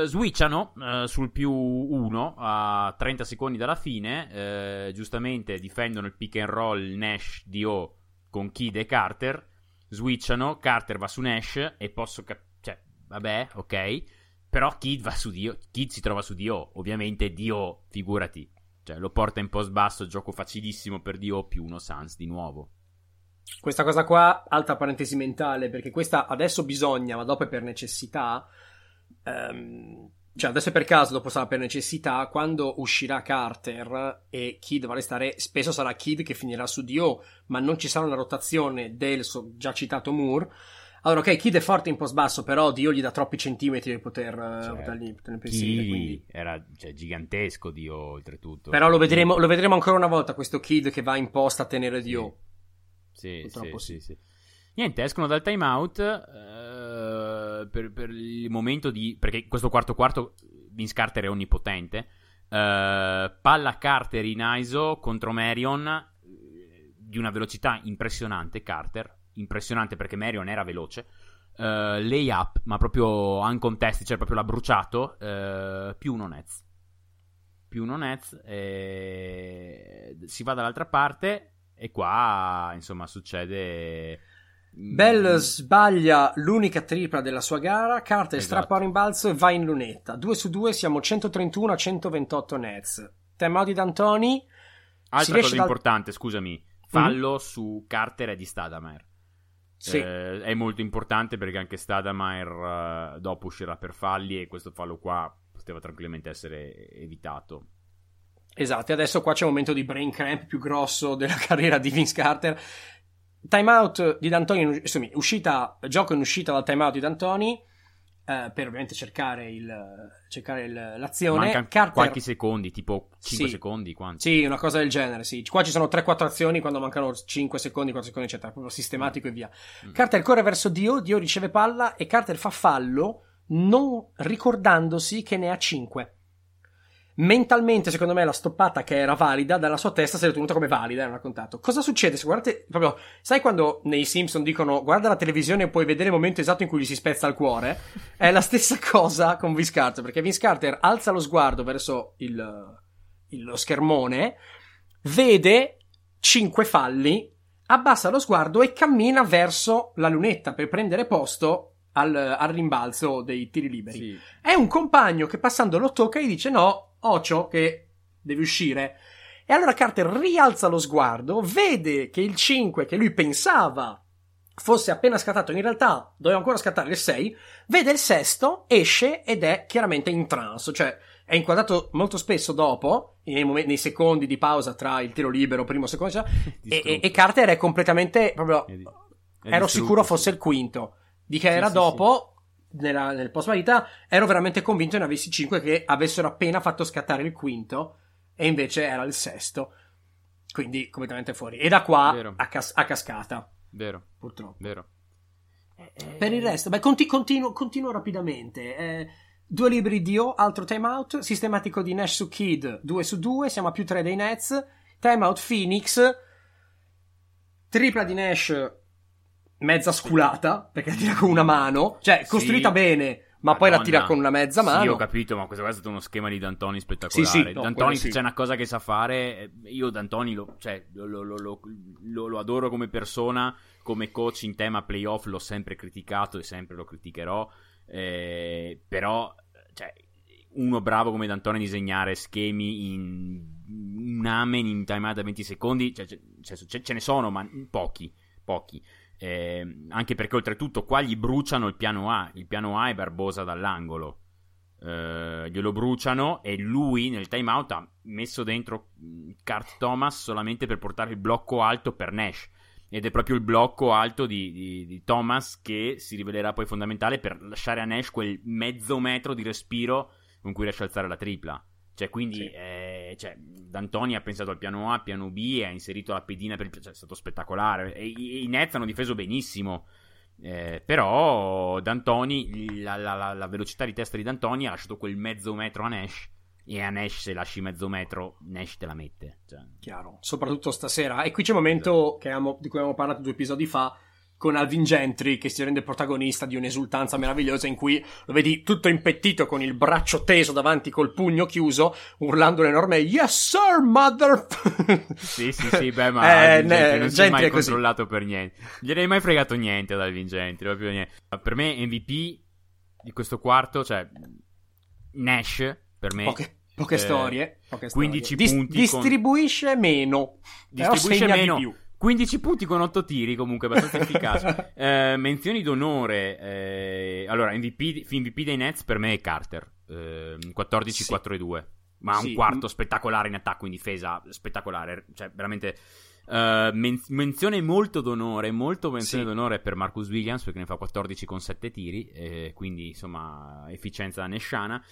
Switchano sul più 1 a 30 secondi dalla fine. Giustamente difendono il pick and roll Nash Diaw con Kidd e Carter. Switchano, Carter va su Nash e posso vabbè, ok. Però Kidd va su Diaw, Kidd si trova su Diaw, ovviamente Diaw, figurati, cioè lo porta in post basso, gioco facilissimo per Diaw, più uno Suns di nuovo. Questa cosa qua, alta parentesi mentale, perché questa adesso bisogna, ma dopo è per necessità, cioè adesso è per caso, dopo sarà per necessità, quando uscirà Carter e Kidd va a restare, spesso sarà Kidd che finirà su Diaw, ma non ci sarà una rotazione del già citato Moore. Allora, ok, Kidd è forte in post basso, però Diaw gli dà troppi centimetri per poter pensare. Quindi era, cioè, gigantesco Diaw, oltretutto. Però lo vedremo ancora una volta, questo Kidd che va in post a tenere Diaw. Sì. Niente, escono dal timeout per il momento di... Perché questo quarto Vince Carter è onnipotente. Palla Carter in ISO contro Marion, di una velocità impressionante, Carter. Impressionante perché Marion era veloce, lay up, ma proprio uncontested, cioè proprio l'ha bruciato, più uno Nets, e... si va dall'altra parte e qua insomma succede. Bell sbaglia l'unica tripla della sua gara, Carter strappa un rimbalzo e va in lunetta. 2-2, siamo 131-128 Nets. Timeout di D'Antoni. Altra cosa importante, scusami, fallo su Carter e di Stoudemire. Sì. È molto importante perché anche Stoudemire dopo uscirà per falli e questo fallo qua poteva tranquillamente essere evitato. Esatto, e adesso qua c'è un momento di brain cramp più grosso della carriera di Vince Carter. Timeout di D'Antoni, insomma, gioco in uscita dal timeout di D'Antoni, per ovviamente cercare l'azione. Mancano Carter... qualche secondi, tipo 5 secondi, quanti? Sì, una cosa del genere, sì. Qua ci sono 3-4 azioni quando mancano 5 secondi, 4 secondi, eccetera, proprio sistematico e via. Carter corre verso Diaw, Diaw riceve palla e Carter fa fallo non ricordandosi che ne ha 5. Mentalmente, secondo me, la stoppata che era valida dalla sua testa si è tenuta come valida, non ha contato. Cosa succede? Se guardate, proprio, sai quando nei Simpson dicono guarda la televisione e puoi vedere il momento esatto in cui gli si spezza il cuore? È la stessa cosa con Vince Carter, perché Vince Carter alza lo sguardo verso lo schermone, vede 5 falli, abbassa lo sguardo e cammina verso la lunetta per prendere posto al rimbalzo dei tiri liberi. Sì. È un compagno che passando lo tocca e gli dice no, Ocio che deve uscire, e allora Carter rialza lo sguardo, vede che il 5 che lui pensava fosse appena scattato, in realtà doveva ancora scattare il 6, vede il sesto, esce ed è chiaramente in trance, cioè è inquadrato molto spesso dopo nei secondi di pausa tra il tiro libero, primo, secondo, e Carter è completamente proprio, ero sicuro fosse il quinto, di che era dopo. Nel post partita ero veramente convinto ne avessi 5 che avessero appena fatto scattare il quinto e invece era il sesto, quindi completamente fuori, e da qua a cascata. Vero, purtroppo. Vero. Per il resto continuo rapidamente, due liberi di Diaw, altro timeout sistematico di Nash su Kidd, 2-2, siamo a +3 dei Nets, timeout Phoenix, tripla di Nash mezza sculata, perché la tira con una mano, cioè costruita bene, ma Madonna, poi la tira con una mezza mano. Sì, ho capito, ma questo è stato uno schema di D'Antoni spettacolare. Sì, no, D'Antoni, se c'è una cosa che sa fare, io D'Antoni lo adoro come persona, come coach in tema playoff l'ho sempre criticato e sempre lo criticherò, però cioè, uno bravo come D'Antoni a disegnare schemi in un amen in time out da 20 secondi, cioè, ce ne sono, ma pochi. Anche perché oltretutto qua gli bruciano il piano A è Barbosa dall'angolo, glielo bruciano e lui nel timeout ha messo dentro Kurt Thomas solamente per portare il blocco alto per Nash, ed è proprio il blocco alto di Thomas che si rivelerà poi fondamentale per lasciare a Nash quel mezzo metro di respiro con cui riesce a alzare la tripla, cioè quindi sì. D'Antoni ha pensato al piano A, piano B, ha inserito la pedina è stato spettacolare, e i Nets hanno difeso benissimo, però D'Antoni, la velocità di testa di D'Antoni ha lasciato quel mezzo metro a Nash, e a Nash se lasci mezzo metro Nash te la mette, cioè. Chiaro, soprattutto stasera, e qui c'è il momento di cui abbiamo parlato 2 episodi fa con Alvin Gentry, che si rende protagonista di un'esultanza meravigliosa in cui lo vedi tutto impettito con il braccio teso davanti col pugno chiuso, urlando un enorme "Yes sir, mother!" Sì, beh, ma Gentry non si è mai controllato per niente. Gliene hai mai fregato niente ad Alvin Gentry, proprio niente. Per me MVP di questo quarto, cioè Nash per me poche storie 15 punti distribuisce meno di più. 15 punti con 8 tiri, comunque abbastanza efficace. Menzioni d'onore, allora MVP dei Nets per me è Carter, 14-4-2, ma un quarto spettacolare in attacco, in difesa spettacolare, cioè veramente. Menzione molto d'onore, d'onore per Marcus Williams, perché ne fa 14 con 7 tiri, quindi insomma efficienza nesciana.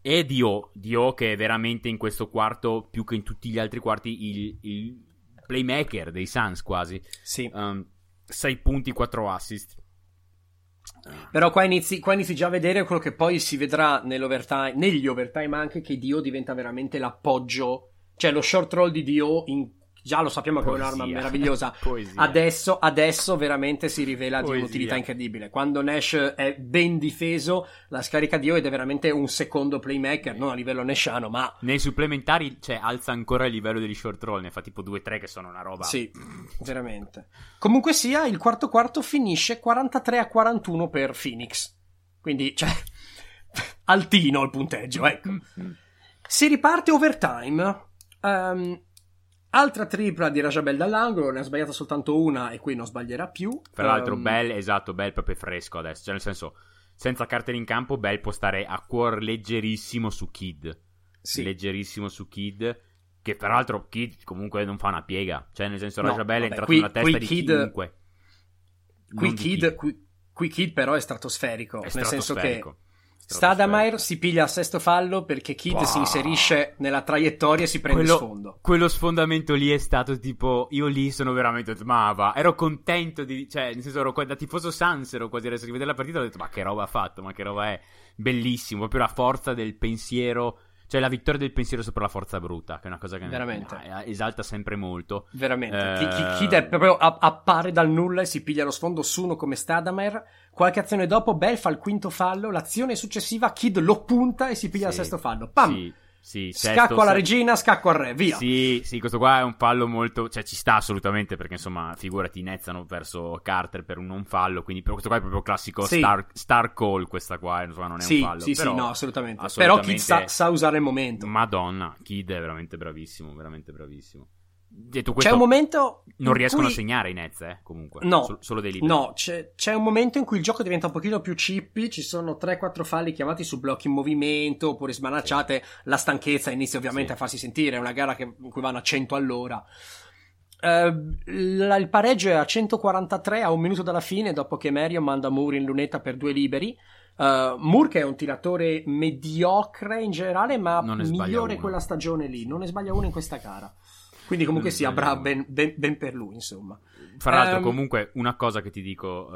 E Diaw, che è veramente in questo quarto più che in tutti gli altri quarti il playmaker dei Suns, quasi 6 punti, 4 assist. Però qua inizi già a vedere quello che poi si vedrà negli overtime anche, che Diaw diventa veramente l'appoggio, cioè lo short roll di Diaw già lo sappiamo che è un'arma meravigliosa. Adesso veramente si rivela di un'utilità incredibile. Quando Nash è ben difeso, la scarica Diaw ed è veramente un secondo playmaker, non a livello nesciano, ma nei supplementari alza ancora il livello degli short roll, ne fa tipo 2-3 che sono una roba. Sì, veramente. Comunque sia, il quarto quarto finisce 43-41 per Phoenix. Quindi, altino il punteggio, ecco. Si riparte overtime. Altra tripla di Raja Bell dall'angolo, ne ha sbagliata soltanto una e qui non sbaglierà più. Tra l'altro Bell proprio fresco adesso, cioè nel senso, senza Carter in campo Bell può stare a cuor leggerissimo su Kidd, che peraltro Kidd comunque non fa una piega, cioè nel senso Raja Bell è entrato nella testa di chiunque. Qui Kidd però è stratosferico, nel senso che Stoudemire si piglia al sesto fallo perché Kidd si inserisce nella traiettoria e si prende sfondo. Quello sfondamento lì è stato tipo, io lì sono veramente ero contento di, nel senso da tifoso Suns ero quasi adesso che vedere la partita, ho detto ma che roba ha fatto, ma che roba è, bellissimo, proprio la forza del pensiero, cioè la vittoria del pensiero sopra la forza bruta, che è una cosa che veramente esalta sempre molto. Veramente. Kidd è proprio appare dal nulla e si piglia lo sfondo su uno come Stoudemire. Qualche azione dopo Bell fa il quinto fallo, l'azione successiva Kidd lo punta e si piglia il sesto fallo. Pam! Scacco alla regina, scacco al re, via. Sì, questo qua è un fallo molto, ci sta assolutamente, perché insomma figurati, inezzano verso Carter per un non fallo, quindi questo qua è proprio classico star call, questa qua insomma non è un fallo. Però, assolutamente. Però Kidd sa usare il momento. Madonna, Kidd è veramente bravissimo, veramente bravissimo. Detto questo, c'è un momento non riescono a segnare i Nets, comunque solo dei liberi. C'è un momento in cui il gioco diventa un pochino più chippy, ci sono 3-4 falli chiamati su blocchi in movimento oppure smanacciate, la stanchezza inizia ovviamente a farsi sentire, è una gara in cui vanno a 100 all'ora. Il pareggio è a 143 a un minuto dalla fine, dopo che Marion manda Moore in lunetta per 2 liberi. Moore, che è un tiratore mediocre in generale, ma migliore quella stagione lì, non ne sbaglia uno in questa gara. Quindi comunque sia bravo, ben per lui, insomma. Fra l'altro, comunque, una cosa che ti dico,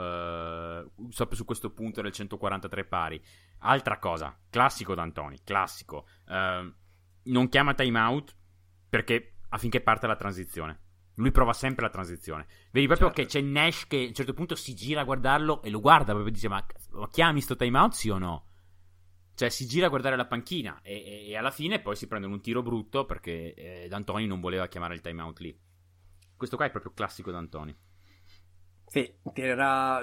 su questo punto del 143 pari. Altra cosa, classico D'Antoni, classico. Non chiama timeout perché affinché parte la transizione. Lui prova sempre la transizione. Vedi proprio che c'è Nash che a un certo punto si gira a guardarlo e lo guarda, proprio dice, ma chiami sto timeout sì o no? Cioè si gira a guardare la panchina e alla fine poi si prendono un tiro brutto perché D'Antoni non voleva chiamare il timeout lì. Questo qua è proprio classico D'Antoni. Sì,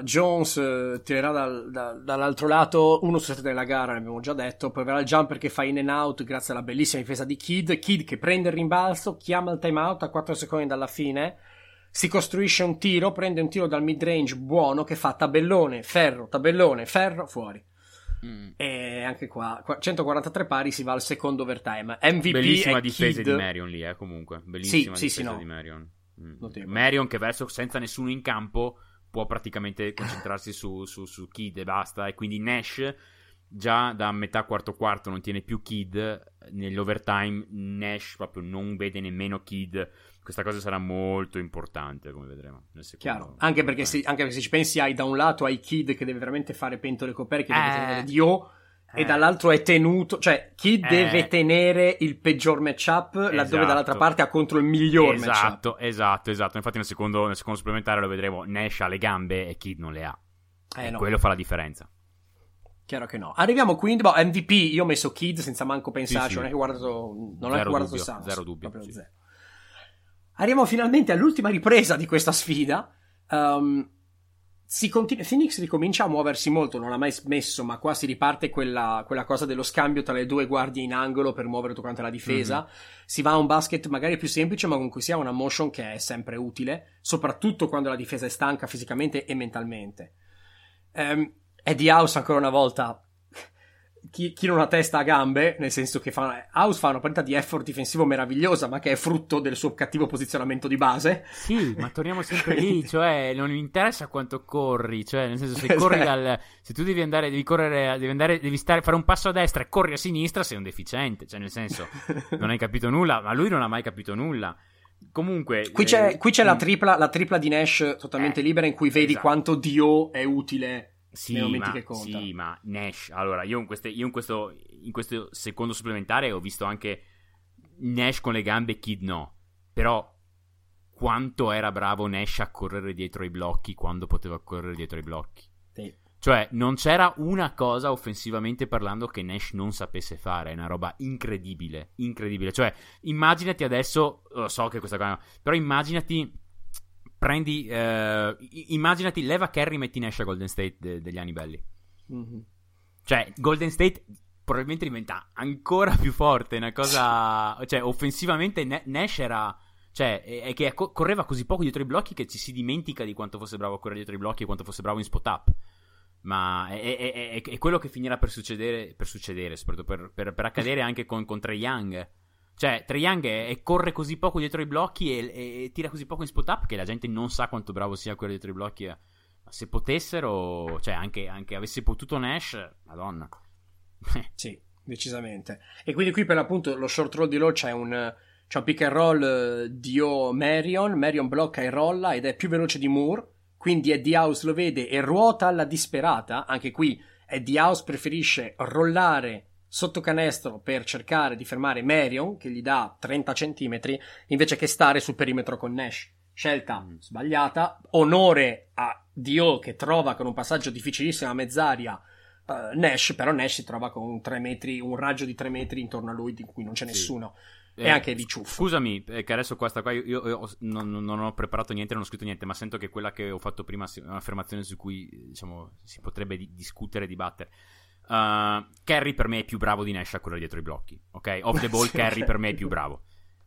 Jones tirerà dall'altro lato 1/7 della gara, l'abbiamo già detto, poi verrà il jumper che fa in and out grazie alla bellissima difesa di Kidd che prende il rimbalzo, chiama il timeout a 4 secondi dalla fine, si costruisce un tiro, prende un tiro dal mid range buono che fa tabellone, ferro, fuori. E anche qua 143 pari, si va al secondo overtime. MVP, bellissima difesa di Marion lì, comunque bellissima difesa di Marion. Marion che verso senza nessuno in campo può praticamente concentrarsi su Kidd e basta, e quindi Nash già da metà quarto quarto non tiene più Kidd. Nell'overtime Nash proprio non vede nemmeno Kidd. Questa cosa sarà molto importante, come vedremo nel secondo. Chiaro, anche perché se ci pensi hai da un lato hai Kidd che deve veramente fare pentole e coperchie, deve tenere Diaw, e dall'altro è tenuto, Kidd deve tenere il peggior matchup, laddove dall'altra parte ha contro il miglior matchup. Esatto. Infatti nel secondo supplementare lo vedremo, Nash ha le gambe e Kidd non le ha. Quello fa la differenza. Chiaro che no. Arriviamo quindi MVP, io ho messo Kidd senza manco pensarci, non è che ho guardato Suns. Zero dubbio. Arriviamo finalmente all'ultima ripresa di questa sfida. Phoenix ricomincia a muoversi molto, non l'ha mai smesso, ma qua si riparte quella cosa dello scambio tra le due guardie in angolo per muovere tutta quanta la difesa. Mm-hmm. Si va a un basket magari più semplice, ma comunque sia una motion che è sempre utile, soprattutto quando la difesa è stanca fisicamente e mentalmente. Eddie House ancora una volta, chi non ha testa a gambe, nel senso che House fa una partita di effort difensivo meravigliosa, ma che è frutto del suo cattivo posizionamento di base. Sì, ma torniamo sempre lì, cioè non mi interessa quanto corri, cioè nel senso, se corri se tu devi fare un passo a destra e corri a sinistra, sei un deficiente, cioè nel senso non hai capito nulla, ma lui non ha mai capito nulla. Comunque qui c'è la tripla di Nash totalmente libera, in cui vedi quanto Diaw è utile. Sì, ma Nash, allora io in questo secondo supplementare ho visto anche Nash con le gambe, Kidd no, però quanto era bravo Nash a correre dietro i blocchi quando poteva correre dietro i blocchi. Sì. Cioè non c'era una cosa offensivamente parlando che Nash non sapesse fare, è una roba incredibile, cioè immaginati adesso, lo so che questa cosa, però immaginati leva Curry, metti Nash a Golden State degli anni belli. Mm-hmm. Cioè Golden State probabilmente diventa ancora più forte, una cosa, cioè offensivamente Nash era, cioè è che correva così poco dietro i blocchi che ci si dimentica di quanto fosse bravo a correre dietro i blocchi e quanto fosse bravo in spot up, ma è quello che finirà per succedere soprattutto per accadere anche con Trae Young. Cioè, Trae Young corre così poco dietro i blocchi e tira così poco in spot-up che la gente non sa quanto bravo sia quello dietro i blocchi. Ma se potessero, cioè anche avesse potuto Nash, madonna. Sì, decisamente. E quindi qui per l'appunto lo short roll di Low c'è un pick and roll Diaw Marion blocca e rolla ed è più veloce di Moore, quindi Eddie House lo vede e ruota alla disperata. Anche qui Eddie House preferisce rollare sotto canestro per cercare di fermare Marion, che gli dà 30 centimetri, invece che stare sul perimetro con Nash. Scelta sbagliata, onore a Diaw che trova con un passaggio difficilissimo a mezz'aria Nash, però Nash si trova con 3 metri, un raggio di 3 metri intorno a lui di cui non c'è nessuno. E anche di ciuffo. Scusami, che adesso questa qua io non ho preparato niente, non ho scritto niente, ma sento che quella che ho fatto prima è un'affermazione su cui, diciamo, si potrebbe discutere, dibattere. Curry per me è più bravo di Nash a correre dietro i blocchi, ok? Off the ball Curry per me è più bravo.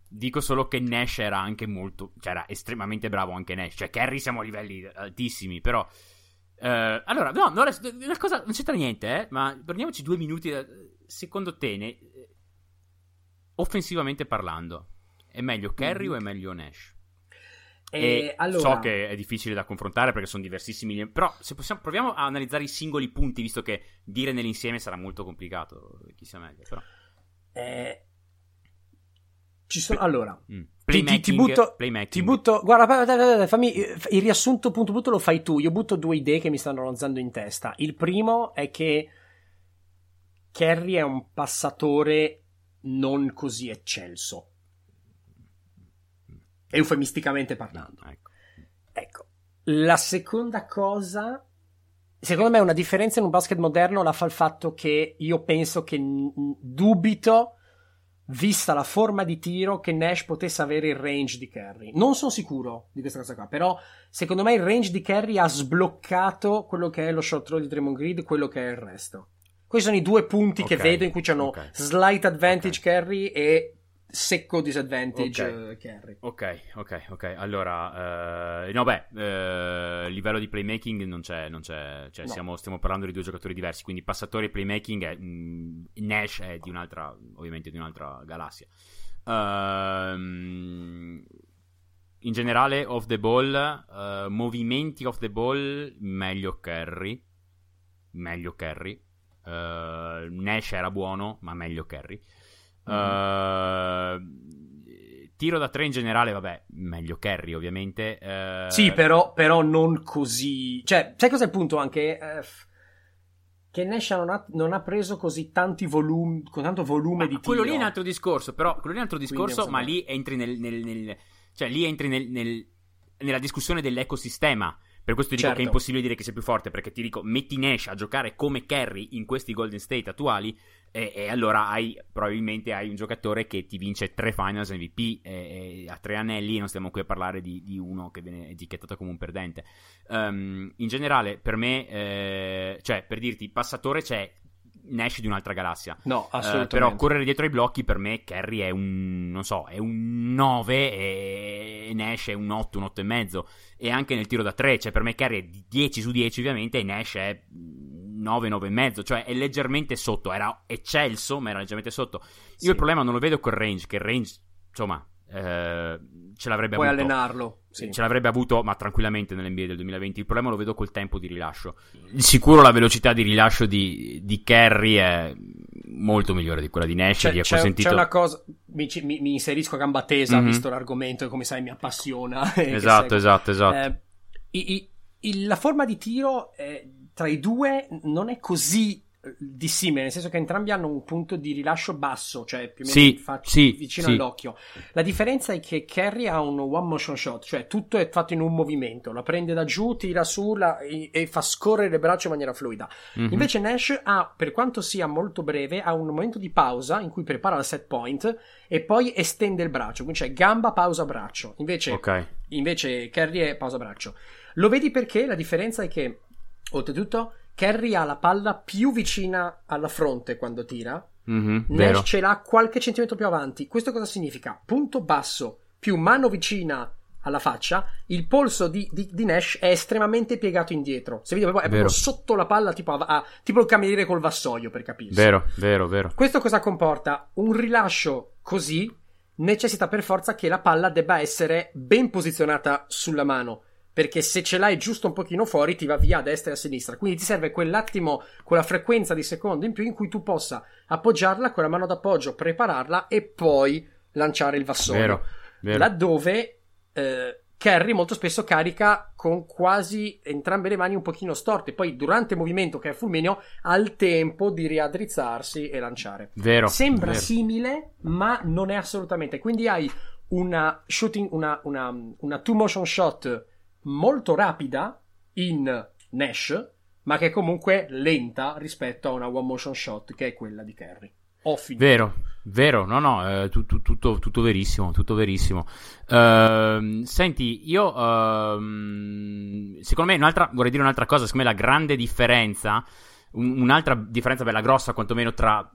Dico solo che Nash era anche molto, cioè era estremamente bravo anche Nash. Cioè Curry siamo a livelli altissimi, però allora no, una cosa non c'entra niente, ma prendiamoci 2 minuti. Secondo te offensivamente parlando è meglio Curry o è meglio Nash? E allora, so che è difficile da confrontare perché sono diversissimi, però se possiamo proviamo a analizzare i singoli punti, visto che dire nell'insieme sarà molto complicato, chi sia meglio, però ci sono allora ti butto guarda, fammi il riassunto punto butto, lo fai tu, io butto 2 idee che mi stanno ronzando in testa. Il primo è che Curry è un passatore non così eccelso, eufemisticamente parlando. Ecco. La seconda cosa, secondo me una differenza in un basket moderno la fa il fatto che io penso che dubito, vista la forma di tiro, che Nash potesse avere il range di Curry. Non sono sicuro di questa cosa qua, però secondo me il range di Curry ha sbloccato quello che è lo short roll di Draymond Green, quello che è il resto. Questi sono i 2 punti che vedo in cui c'hanno slight advantage Curry e secco disadvantage Curry. Ok. Allora livello di playmaking non c'è, cioè no. Stiamo parlando di 2 giocatori diversi, quindi passatore e playmaking Nash è di un'altra, ovviamente di un'altra galassia. In generale off the ball, movimenti off the ball meglio Curry. Nash era buono, ma meglio Curry. Tiro da 3 in generale, vabbè, meglio Curry ovviamente. Sì, però non così. Cioè, sai cos'è il punto anche? Che Nash non ha preso così tanti volumi, con tanto volume di tiro. Quello lì è un altro discorso, ma lì entri nella discussione dell'ecosistema. Per questo ti dico che è impossibile dire che sei più forte, perché ti dico, metti Nash a giocare come Curry in questi Golden State attuali E allora probabilmente hai un giocatore che ti vince 3 Finals MVP a 3 anelli. Non stiamo qui a parlare di uno che viene etichettato come un perdente. In generale, per me, cioè, per dirti, passatore c'è Nash di un'altra galassia. No, assolutamente. Però correre dietro ai blocchi, per me Curry è un, non so, è un 9 e Nash è un 8, un 8 e mezzo. E anche nel tiro da 3, cioè per me Curry è 10 su 10 ovviamente e Nash è 9, 9 e mezzo, cioè è leggermente sotto. Era eccelso, ma era leggermente sotto. Io il problema non lo vedo col range, che il range, insomma, ce l'avrebbe puoi avuto. Puoi allenarlo. Sì. Ce l'avrebbe avuto, ma tranquillamente, nell'NBA del 2020. Il problema lo vedo col tempo di rilascio. Sicuro la velocità di rilascio di Curry è molto migliore di quella di Nash. C'è una cosa, mi inserisco a gamba tesa, mm-hmm, visto l'argomento, come sai mi appassiona. Esatto. La forma di tiro tra i due non è così dissimile, nel senso che entrambi hanno un punto di rilascio basso, cioè più o meno vicino all'occhio. La differenza è che Curry ha un one motion shot, cioè tutto è fatto in un movimento, la prende da giù, tira su e fa scorrere le braccia in maniera fluida. Mm-hmm. Invece Nash ha, per quanto sia molto breve, ha un momento di pausa in cui prepara il set point e poi estende il braccio, quindi c'è gamba, pausa, braccio. Invece Curry è pausa, braccio. Lo vedi perché la differenza è che, oltretutto, Curry ha la palla più vicina alla fronte quando tira, mm-hmm, Nash vero, ce l'ha qualche centimetro più avanti. Questo cosa significa? Punto basso più mano vicina alla faccia, il polso di Nash è estremamente piegato indietro, se vedi, è proprio vero, sotto la palla, tipo il cameriere col vassoio, per capirsi. Vero. Questo cosa comporta? Un rilascio così necessita per forza che la palla debba essere ben posizionata sulla mano, perché se ce l'hai giusto un pochino fuori ti va via a destra e a sinistra, quindi ti serve quell'attimo, quella frequenza di secondo in più in cui tu possa appoggiarla con la mano d'appoggio, prepararla e poi lanciare il vassoio. Vero. Laddove Curry molto spesso carica con quasi entrambe le mani un pochino storte, poi durante il movimento, che è fulmineo, ha il tempo di riaddrizzarsi e lanciare. Sembra simile, ma non è assolutamente. Quindi hai una shooting, una two motion shot molto rapida in Nash, ma che è comunque lenta rispetto a una one motion shot che è quella di Curry. Vero, no, tutto verissimo. Senti, io secondo me vorrei dire un'altra cosa, secondo me la grande differenza, un'altra differenza bella grossa quantomeno tra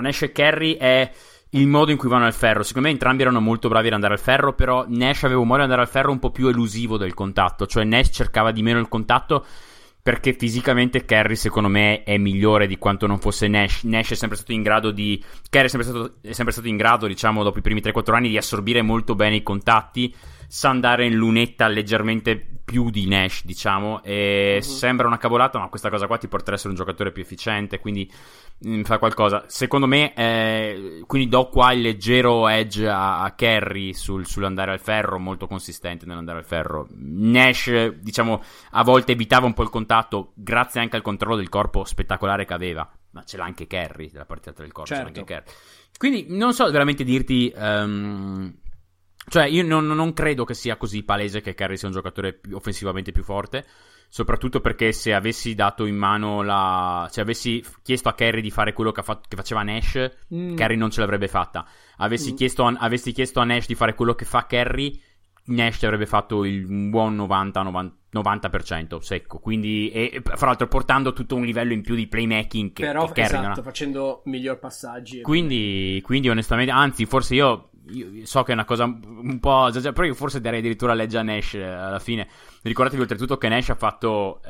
Nash e Curry è il modo in cui vanno al ferro. Secondo me entrambi erano molto bravi ad andare al ferro, però Nash aveva un modo di andare al ferro un po' più elusivo del contatto, cioè Nash cercava di meno il contatto perché fisicamente Curry secondo me è migliore di quanto non fosse Nash. Curry è sempre stato in grado, diciamo, dopo i primi 3-4 anni di assorbire molto bene i contatti, sa andare in lunetta leggermente più di Nash, diciamo, e sembra una cavolata, ma questa cosa qua ti porterà a essere un giocatore più efficiente, quindi fa qualcosa. Secondo me, quindi do qua il leggero edge a Curry sull'andare al ferro, molto consistente nell'andare al ferro. Nash, diciamo, a volte evitava un po' il contatto, grazie anche al controllo del corpo spettacolare che aveva, ma ce l'ha anche Curry, la partita del corpo, certo. Ce l'ha anche Curry. Quindi non so veramente dirti... Cioè io non credo che sia così palese che Curry sia un giocatore offensivamente più forte, soprattutto perché se avessi dato in mano se avessi chiesto a Curry di fare quello che faceva Nash, Curry non ce l'avrebbe fatta. Avessi chiesto a Nash di fare quello che fa Curry, Nash ti avrebbe fatto il buon 90% secco, quindi, e fra l'altro portando tutto un livello in più di playmaking che Curry, esatto, facendo miglior passaggi, quindi onestamente, anzi forse io so che è una cosa un po' esagerata, però io forse darei addirittura legge a Nash alla fine. Ricordatevi oltretutto che Nash ha fatto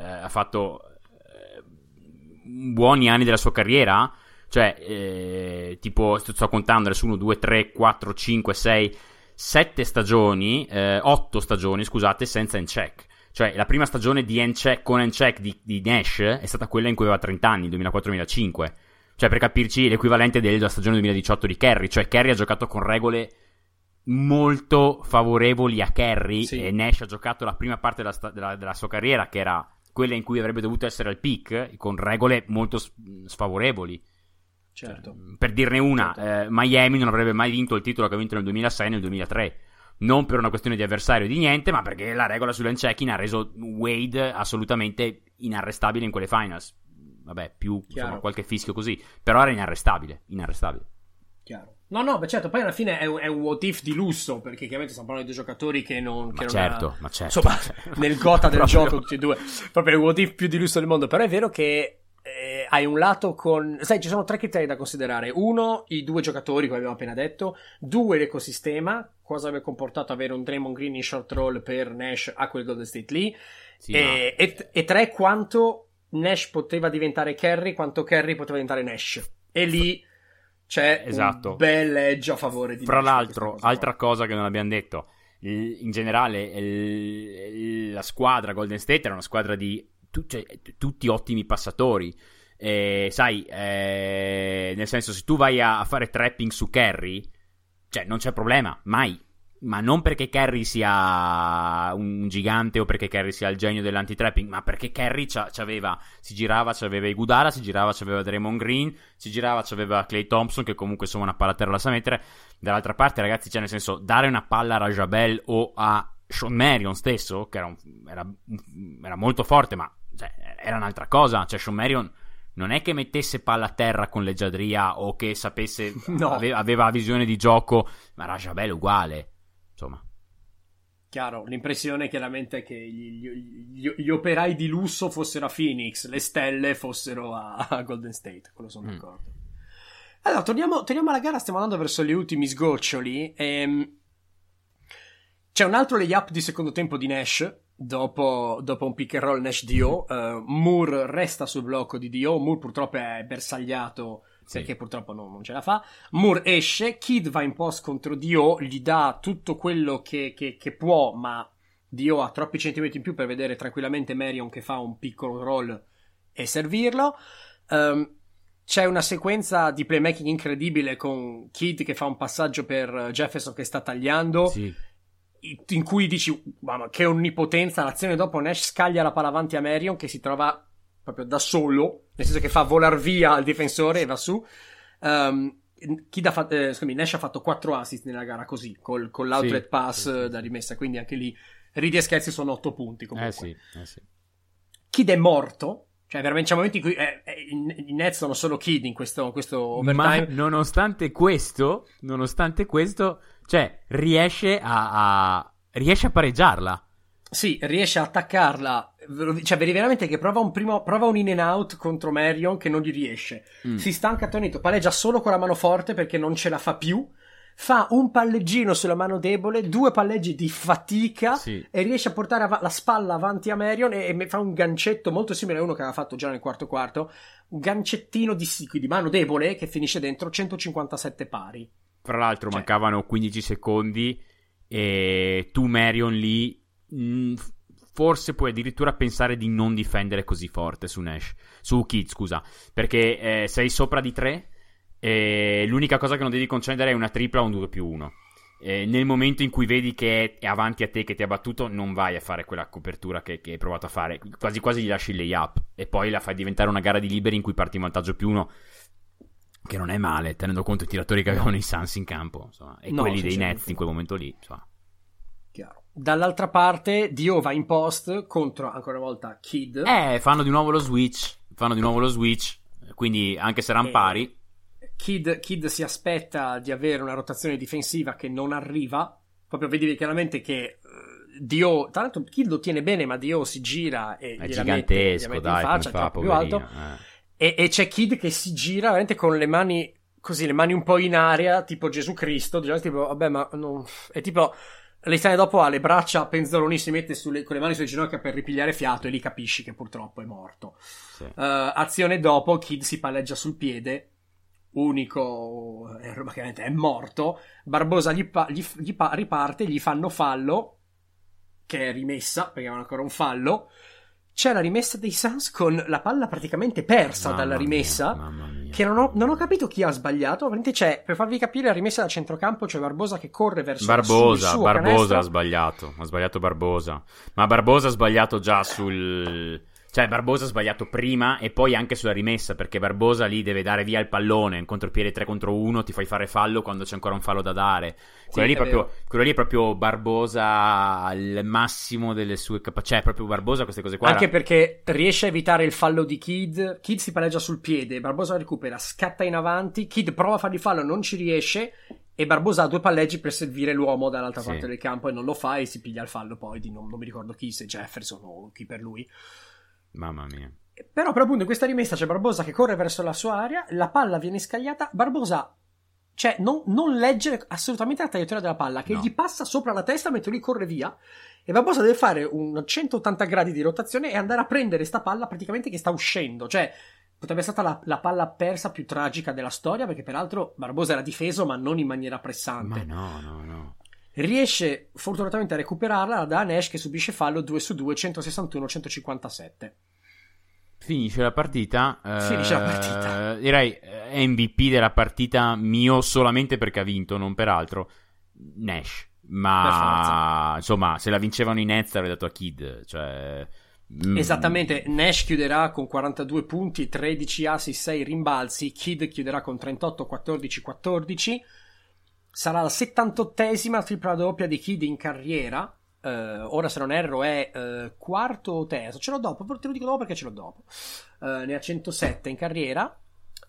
buoni anni della sua carriera, cioè tipo sto contando adesso 1, 2, 3, 4, 5, 6 7 stagioni 8 stagioni scusate senza hand-check, cioè la prima stagione di hand-check, con hand-check di Nash è stata quella in cui aveva 30 anni, 2004-2005, cioè per capirci l'equivalente della stagione 2018 di Curry, cioè Curry ha giocato con regole molto favorevoli a Curry, sì. E Nash ha giocato la prima parte della sua carriera, che era quella in cui avrebbe dovuto essere al peak, con regole molto sfavorevoli, certo. Per dirne una, certo. Miami non avrebbe mai vinto il titolo che ha vinto nel 2006 e nel 2003, non per una questione di avversario di niente, ma perché la regola sull'handchecking ha reso Wade assolutamente inarrestabile in quelle finals. vabbè, più insomma, qualche fischio così, però era inarrestabile. Chiaro. No, beh, certo, poi alla fine è un what if di lusso, perché chiaramente stiamo parlando di due giocatori che non... Ma certo. Insomma, nel gota del gioco tutti e due, proprio il what if più di lusso del mondo, però è vero che hai un lato con... Sai, ci sono tre criteri da considerare. Uno, i due giocatori, come abbiamo appena detto. Due, l'ecosistema, cosa aveva comportato avere un Draymond Green in short roll per Nash a quel Golden State lì. Sì, e tre, quanto Nash poteva diventare Curry, quanto Curry poteva diventare Nash. E lì... c'è esatto. Un bel edge a favore di... Fra l'altro, altra cosa che non abbiamo detto, in generale la squadra Golden State era una squadra di tutti ottimi passatori, nel senso, se tu vai a fare trapping su Curry, cioè non c'è problema, mai. Ma non perché Curry sia un gigante o perché Curry sia il genio dell'antitrapping, ma perché Curry c'aveva Iguodala, si girava, c'aveva Draymond Green, si girava, c'aveva Klay Thompson, che comunque insomma una palla a terra la sa mettere. Dall'altra parte, ragazzi, cioè nel senso, dare una palla a Raja Bell o a Shawn Marion stesso, che era molto forte, ma cioè, era un'altra cosa. Cioè Shawn Marion non è che mettesse palla a terra con leggiadria o che sapesse, no. aveva visione di gioco, ma Raja Bell è uguale. Insomma, chiaro, l'impressione chiaramente è che gli operai di lusso fossero a Phoenix, le stelle fossero a Golden State, quello sono d'accordo. Allora, torniamo alla gara, stiamo andando verso gli ultimi sgoccioli. C'è un altro layup di secondo tempo di Nash, dopo un pick and roll Nash Diaw. Moore resta sul blocco di Diaw, Moore purtroppo è bersagliato. Sì. Perché purtroppo non ce la fa. Moore esce, Kidd va in post contro Diaw, gli dà tutto quello che può, ma Diaw ha troppi centimetri in più per vedere tranquillamente Marion che fa un piccolo roll e servirlo. C'è una sequenza di playmaking incredibile con Kidd che fa un passaggio per Jefferson che sta tagliando, sì, in cui dici mamma, che onnipotenza. L'azione dopo, Nash scaglia la palla avanti a Marion che si trova proprio da solo, nel senso che fa volar via il difensore e va su. Nash ha fatto 4 assist nella gara così, con l'outlet, sì, pass, sì, da rimessa, quindi anche lì ridi e scherzi, sono 8 punti comunque. Sì. Kidd è morto, cioè veramente c'è un momento in cui i Nets sono solo Kidd in questo overtime. Ma nonostante questo, cioè riesce a pareggiarla. Sì, riesce a attaccarla, cioè vedi veramente che prova un in and out contro Marion che non gli riesce. Si stanca attonito, palleggia solo con la mano forte perché non ce la fa più, fa un palleggino sulla mano debole, 2 palleggi di fatica, sì, e riesce a portare la spalla avanti a Marion e fa un gancetto molto simile a uno che aveva fatto già nel quarto, un gancettino di mano debole che finisce dentro, 157 pari. Tra l'altro, cioè, mancavano 15 secondi e tu Marion lì forse puoi addirittura pensare di non difendere così forte su Kidd, scusa, perché sei sopra di 3 e l'unica cosa che non devi concedere è una tripla o un 2+1. Nel momento in cui vedi che è avanti a te, che ti ha battuto, non vai a fare quella copertura che hai provato a fare, quasi quasi gli lasci il layup e poi la fai diventare una gara di liberi in cui parti in vantaggio +1, che non è male tenendo conto i tiratori che avevano i Suns in campo, insomma, e quelli dei Nets in quel momento lì, insomma. Chiaro. Dall'altra parte Diaw va in post contro ancora una volta Kidd, fanno di nuovo lo switch, quindi anche se erano pari, Kidd si aspetta di avere una rotazione difensiva che non arriva, proprio vedi chiaramente che Diaw, tra l'altro Kidd lo tiene bene, ma Diaw si gira e è gigantesco, mette in faccia, fa, più alto, e c'è Kidd che si gira veramente con le mani così, le mani un po' in aria tipo Gesù Cristo, tipo vabbè, ma non... è tipo l'estate dopo ha le braccia penzoloni, si mette con le mani sulle ginocchia per ripigliare fiato e lì capisci che purtroppo è morto. Sì. Azione dopo, Kidd si palleggia sul piede, unico, chiaramente è morto, Barbosa riparte, gli fanno fallo, che è rimessa, perché avevano ancora un fallo. C'è la rimessa dei Suns con la palla praticamente persa dalla rimessa, mamma mia. Che non ho capito chi ha sbagliato. C'è, per farvi capire, la rimessa da centrocampo, cioè Barbosa che corre verso Barbosa ha sbagliato Barbosa, ma Barbosa ha sbagliato già sul... Cioè Barbosa ha sbagliato prima e poi anche sulla rimessa, perché Barbosa lì deve dare via il pallone, in contropiede 3 contro 1, ti fai fare fallo quando c'è ancora un fallo da dare. Quello lì è proprio Barbosa al massimo delle sue capacità, cioè proprio Barbosa queste cose qua. Anche perché riesce a evitare il fallo di Kidd si pareggia sul piede, Barbosa recupera, scatta in avanti, Kidd prova a fargli fallo, non ci riesce e Barbosa ha 2 palleggi per servire l'uomo dall'altra parte del campo e non lo fa e si piglia il fallo poi di non mi ricordo chi, se Jefferson o chi per lui. Mamma mia. Però per appunto in questa rimessa c'è Barbosa che corre verso la sua area, la palla viene scagliata, Barbosa cioè non legge assolutamente la traiettoria della palla che gli passa sopra la testa mentre lui corre via e Barbosa deve fare un 180 gradi di rotazione e andare a prendere sta palla praticamente che sta uscendo, cioè potrebbe essere stata la palla persa più tragica della storia, perché peraltro Barbosa era difeso ma non in maniera pressante. No. Riesce fortunatamente a recuperarla da Nash che subisce fallo 2 su 2, 161-157. Finisce la partita. Direi MVP della partita mio solamente perché ha vinto, non per altro, Nash. Ma insomma, se la vincevano i Nets l'avrei dato a Kidd, cioè esattamente. Nash chiuderà con 42 punti, 13 assist, 6 rimbalzi. Kidd chiuderà con 38, 14, 14. Sarà la 78esima tripla doppia di Kidd in carriera. Ora se non erro è quarto o terzo, ce l'ho dopo, te lo dico dopo perché ce l'ho dopo. Ne ha 107 in carriera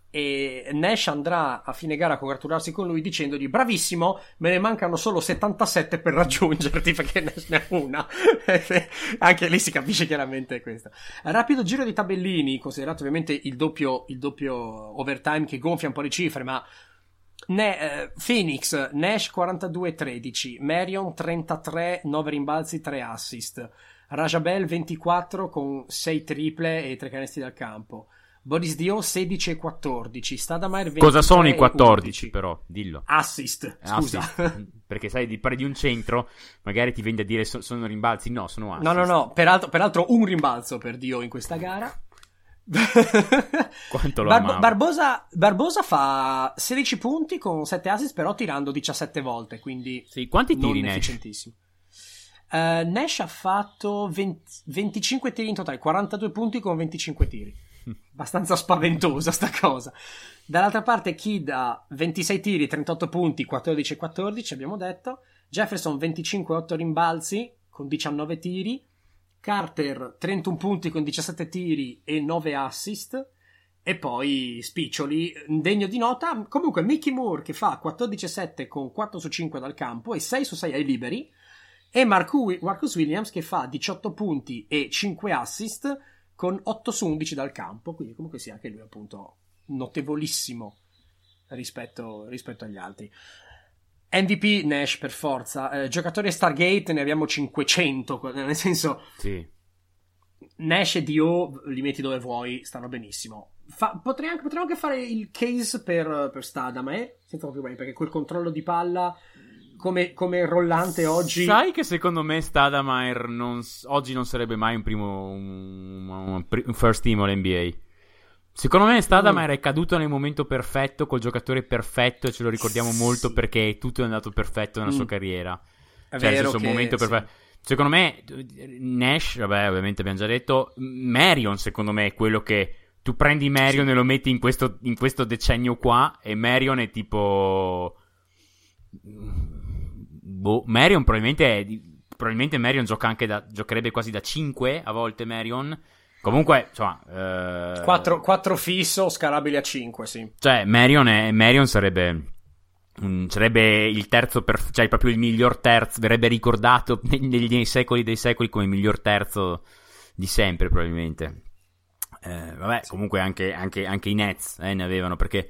e Nash andrà a fine gara a congratularsi con lui dicendogli bravissimo, me ne mancano solo 77 per raggiungerti, perché Nash ne ha una. Anche lì si capisce chiaramente questo rapido giro di tabellini, considerato ovviamente il doppio overtime che gonfia un po' le cifre, ma Phoenix, Nash 42-13, Marion 33, 9 rimbalzi, 3 assist, Raja Bell 24 con 6 triple e 3 canestri dal campo, Boris Diaw 16-14, Stoudemire 23. Cosa sono i 14 però? Dillo. Assist, scusa. Assist. Perché sai, di pari di un centro magari ti vendi a dire sono rimbalzi, no, sono assist. No, peraltro un rimbalzo per Diaw in questa gara. Quanto lo amavo. Barbosa fa 16 punti con 7 assist, però tirando 17 volte, quindi sì, quanti tiri non efficientissimo. Nash ha fatto 25 tiri in totale, 42 punti con 25 tiri. Abbastanza spaventosa sta cosa. Dall'altra parte Kidd ha 26 tiri, 38 punti, 14 e 14, abbiamo detto. Jefferson 25 8 rimbalzi con 19 tiri. Carter 31 punti con 17 tiri e 9 assist, e poi spiccioli, degno di nota comunque Mikki Moore che fa 14-7 con 4 su 5 dal campo e 6 su 6 ai liberi, e Marcus Williams che fa 18 punti e 5 assist con 8 su 11 dal campo, quindi comunque sia anche lui appunto notevolissimo rispetto agli altri. MVP Nash per forza, giocatori Stargate ne abbiamo 500, nel senso sì. Nash e Diaw li metti dove vuoi, stanno benissimo. Potremmo anche fare il case per Stoudemire, senza problemi, perché quel controllo di palla come rollante oggi. Sai che secondo me Stoudemire oggi non sarebbe mai un first team all'NBA. Secondo me Stoudemire è caduto nel momento perfetto, col giocatore perfetto, e ce lo ricordiamo molto perché tutto è andato perfetto nella sua carriera. È cioè, vero, nel senso, momento perfetto. Secondo me Nash, vabbè, ovviamente abbiamo già detto, Marion secondo me è quello che tu prendi Marion e lo metti in questo decennio qua, e Marion è tipo Marion probabilmente Marion giocherebbe quasi da 5 a volte Marion. Comunque, insomma, 4 fisso, scalabili a 5, sì. Cioè, Marion sarebbe il terzo, cioè proprio il miglior terzo, verrebbe ricordato negli secoli dei secoli come il miglior terzo di sempre, probabilmente. Vabbè, sì. Comunque anche i Nets ne avevano, perché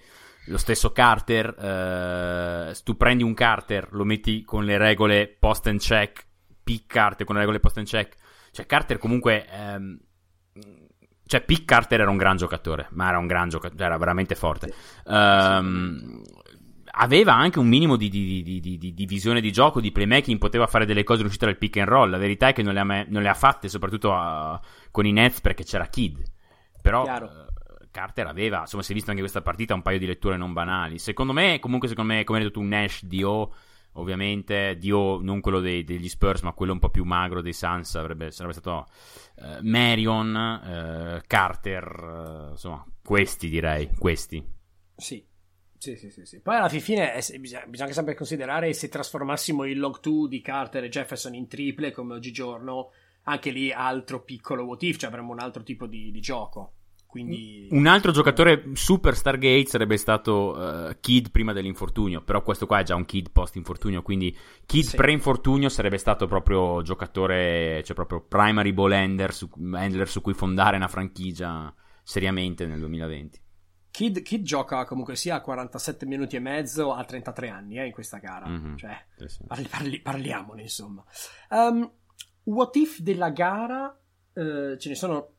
lo stesso Carter, se tu prendi un Carter, lo metti con le regole post and check, pick Carter con le regole post and check, cioè Carter comunque... Cioè, Pete Carter era un gran giocatore, ma era un gran giocatore, era veramente forte. Aveva anche un minimo di visione di gioco, di playmaking, poteva fare delle cose riuscite dal pick and roll. La verità è che non le ha fatte, soprattutto con i Nets, perché c'era Kidd. Però Carter aveva, insomma, si è visto anche questa partita, un paio di letture non banali. Secondo me, come hai detto tu, Nash, Diaw, Ovviamente Diaw, non quello degli Spurs, ma quello un po' più magro dei Suns, sarebbe stato Marion, Carter, insomma, questi direi, questi. Sì. Poi alla fine bisogna anche sempre considerare, se trasformassimo il log 2 di Carter e Jefferson in triple come oggigiorno, anche lì altro piccolo what if, cioè avremmo un altro tipo di gioco. Quindi... un altro giocatore super Stargate sarebbe stato Kidd prima dell'infortunio, però questo qua è già un Kidd post infortunio, quindi Kidd pre-infortunio sarebbe stato proprio giocatore, cioè proprio primary ball handler su cui fondare una franchigia seriamente nel 2020. Kidd gioca comunque sia a 47 minuti e mezzo a 33 anni in questa gara, cioè parliamone insomma. What if della gara, ce ne sono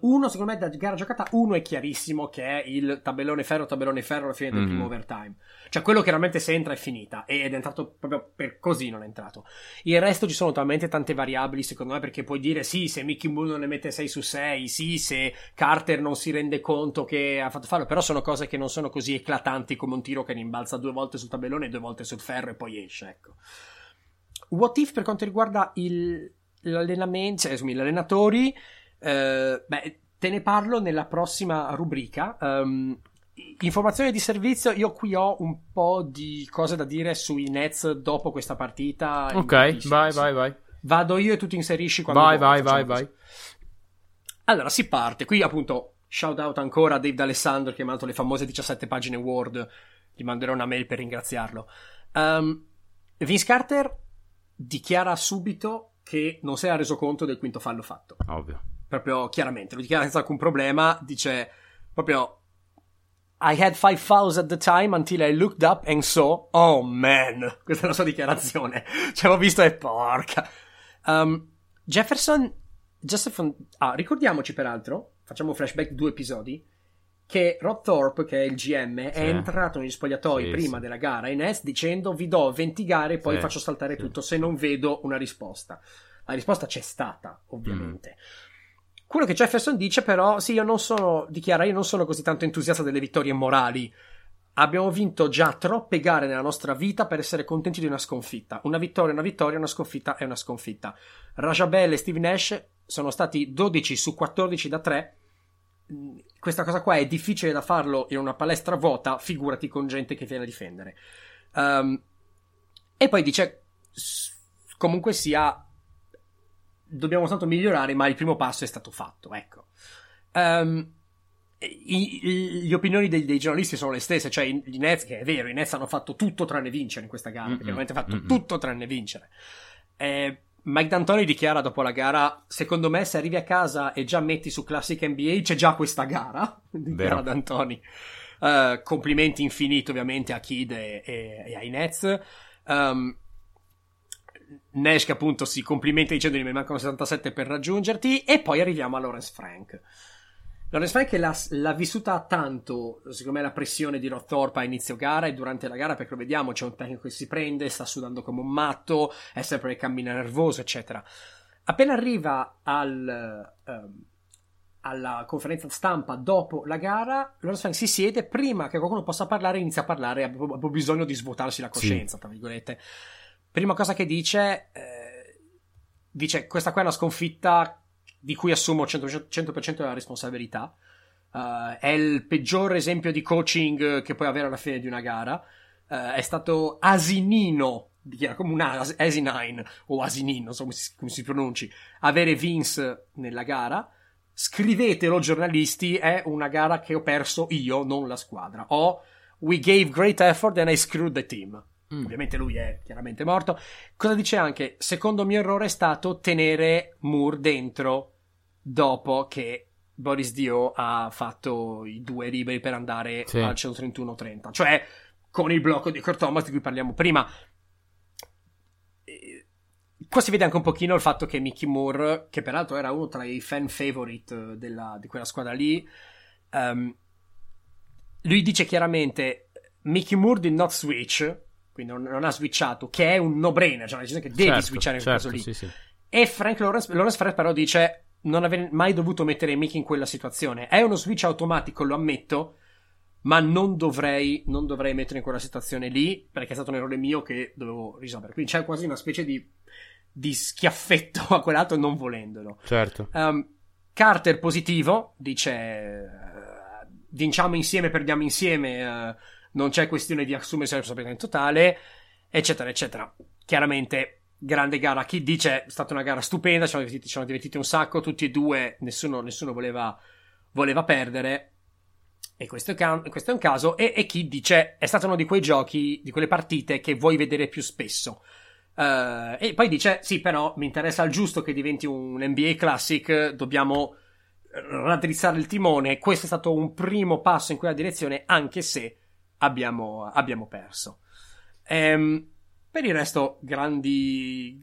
uno, secondo me, da gara giocata uno è chiarissimo, che è il tabellone ferro alla fine del primo overtime, cioè quello che veramente se entra è finita, ed è entrato proprio per così, non è entrato. Il resto ci sono talmente tante variabili, secondo me, perché puoi dire sì, se Mikki Moore non ne mette 6 su 6, sì, se Carter non si rende conto che ha fatto fallo, però sono cose che non sono così eclatanti come un tiro che rimbalza 2 volte sul tabellone e 2 volte sul ferro e poi esce, ecco. What if per quanto riguarda l'allenamento, cioè gli allenatori, te ne parlo nella prossima rubrica. Informazione di servizio, io qui ho un po' di cose da dire sui Nets dopo questa partita. Ok, vai. Vado io e tu ti inserisci quando vai. Allora si parte, qui appunto shout out ancora a Dave D'Alessandro che mi ha mandato le famose 17 pagine Word, gli manderò una mail per ringraziarlo. Vince Carter dichiara subito che non si era reso conto del quinto fallo fatto, ovvio, proprio chiaramente lo dichiara senza alcun problema, dice proprio I had 5 fouls at the time until I looked up and saw, oh man, questa è la sua dichiarazione, cioè ho visto e porca. Jefferson, ricordiamoci peraltro, facciamo un flashback 2 episodi, che Rod Thorn, che è il GM, è entrato negli spogliatoi prima della gara ai Nets dicendo vi do 20 gare e poi faccio saltare tutto se non vedo una risposta. La risposta c'è stata, ovviamente. Quello che Jefferson dice però, io non sono così tanto entusiasta delle vittorie morali. Abbiamo vinto già troppe gare nella nostra vita per essere contenti di una sconfitta. Una vittoria, una sconfitta è una sconfitta. Raja Bell e Steve Nash sono stati 12 su 14 da 3. Questa cosa qua è difficile da farlo in una palestra vuota, figurati con gente che viene a difendere. E poi dice comunque sia dobbiamo tanto migliorare, ma il primo passo è stato fatto, ecco. Le opinioni dei giornalisti sono le stesse, cioè i Nets, che è vero, i Nets hanno fatto tutto tranne vincere in questa gara, perché veramente hanno fatto tutto tranne vincere. Mike D'Antoni dichiara dopo la gara, secondo me se arrivi a casa e già metti su Classic NBA c'è già questa gara, dichiara D'Antoni. Complimenti infiniti ovviamente a Kidd e ai Nets. Nash che appunto si complimenta dicendogli mi mancano 77 per raggiungerti, e poi arriviamo a Lawrence Frank. Lawrence Frank l'ha vissuta tanto, secondo me, la pressione di Rod Thorn a inizio gara e durante la gara, perché lo vediamo, c'è un tecnico che si prende, sta sudando come un matto, è sempre che cammina nervoso, eccetera. Appena arriva alla conferenza stampa dopo la gara, Lawrence Frank si siede, prima che qualcuno possa parlare inizia a parlare, ha bisogno di svuotarsi la coscienza, tra virgolette. Prima cosa che dice, dice questa qua è una sconfitta di cui assumo 100% della responsabilità, è il peggior esempio di coaching che puoi avere alla fine di una gara, è stato asinino, come un asinine o asinino, non so come si pronunci, avere Vince nella gara, scrivetelo giornalisti, è una gara che ho perso io, non la squadra, o we gave great effort and I screwed the team. Ovviamente lui è chiaramente morto. Cosa dice anche? Secondo mio errore è stato tenere Moore dentro dopo che Boris Diaw ha fatto i 2 liberi per andare al 131-30, cioè con il blocco di Kurt Thomas di cui parliamo prima. Qua si vede anche un pochino il fatto che Mikki Moore, che peraltro era uno tra i fan favorite di quella squadra lì, lui dice chiaramente Mikki Moore did not switch, quindi non ha switchato, che è un no-brainer, cioè una decisione che devi switchare in quel caso lì. Sì. E Lawrence Frank però dice non avrei mai dovuto mettere Mikki in quella situazione, è uno switch automatico, lo ammetto, ma non dovrei mettere in quella situazione lì, perché è stato un errore mio che dovevo risolvere. Quindi c'è quasi una specie di schiaffetto a quell'altro non volendolo. Certo. Carter positivo, dice vinciamo insieme, perdiamo insieme, non c'è questione di assumersi la responsabilità in totale, eccetera eccetera. Chiaramente grande gara. Chi dice è stata una gara stupenda, ci hanno divertiti un sacco tutti e due, nessuno voleva perdere, e questo è un caso. E chi dice è stato uno di quei giochi, di quelle partite che vuoi vedere più spesso. E poi dice sì, però mi interessa al giusto che diventi un NBA Classic, dobbiamo raddrizzare il timone. Questo è stato un primo passo in quella direzione, anche se abbiamo perso. Per il resto grandi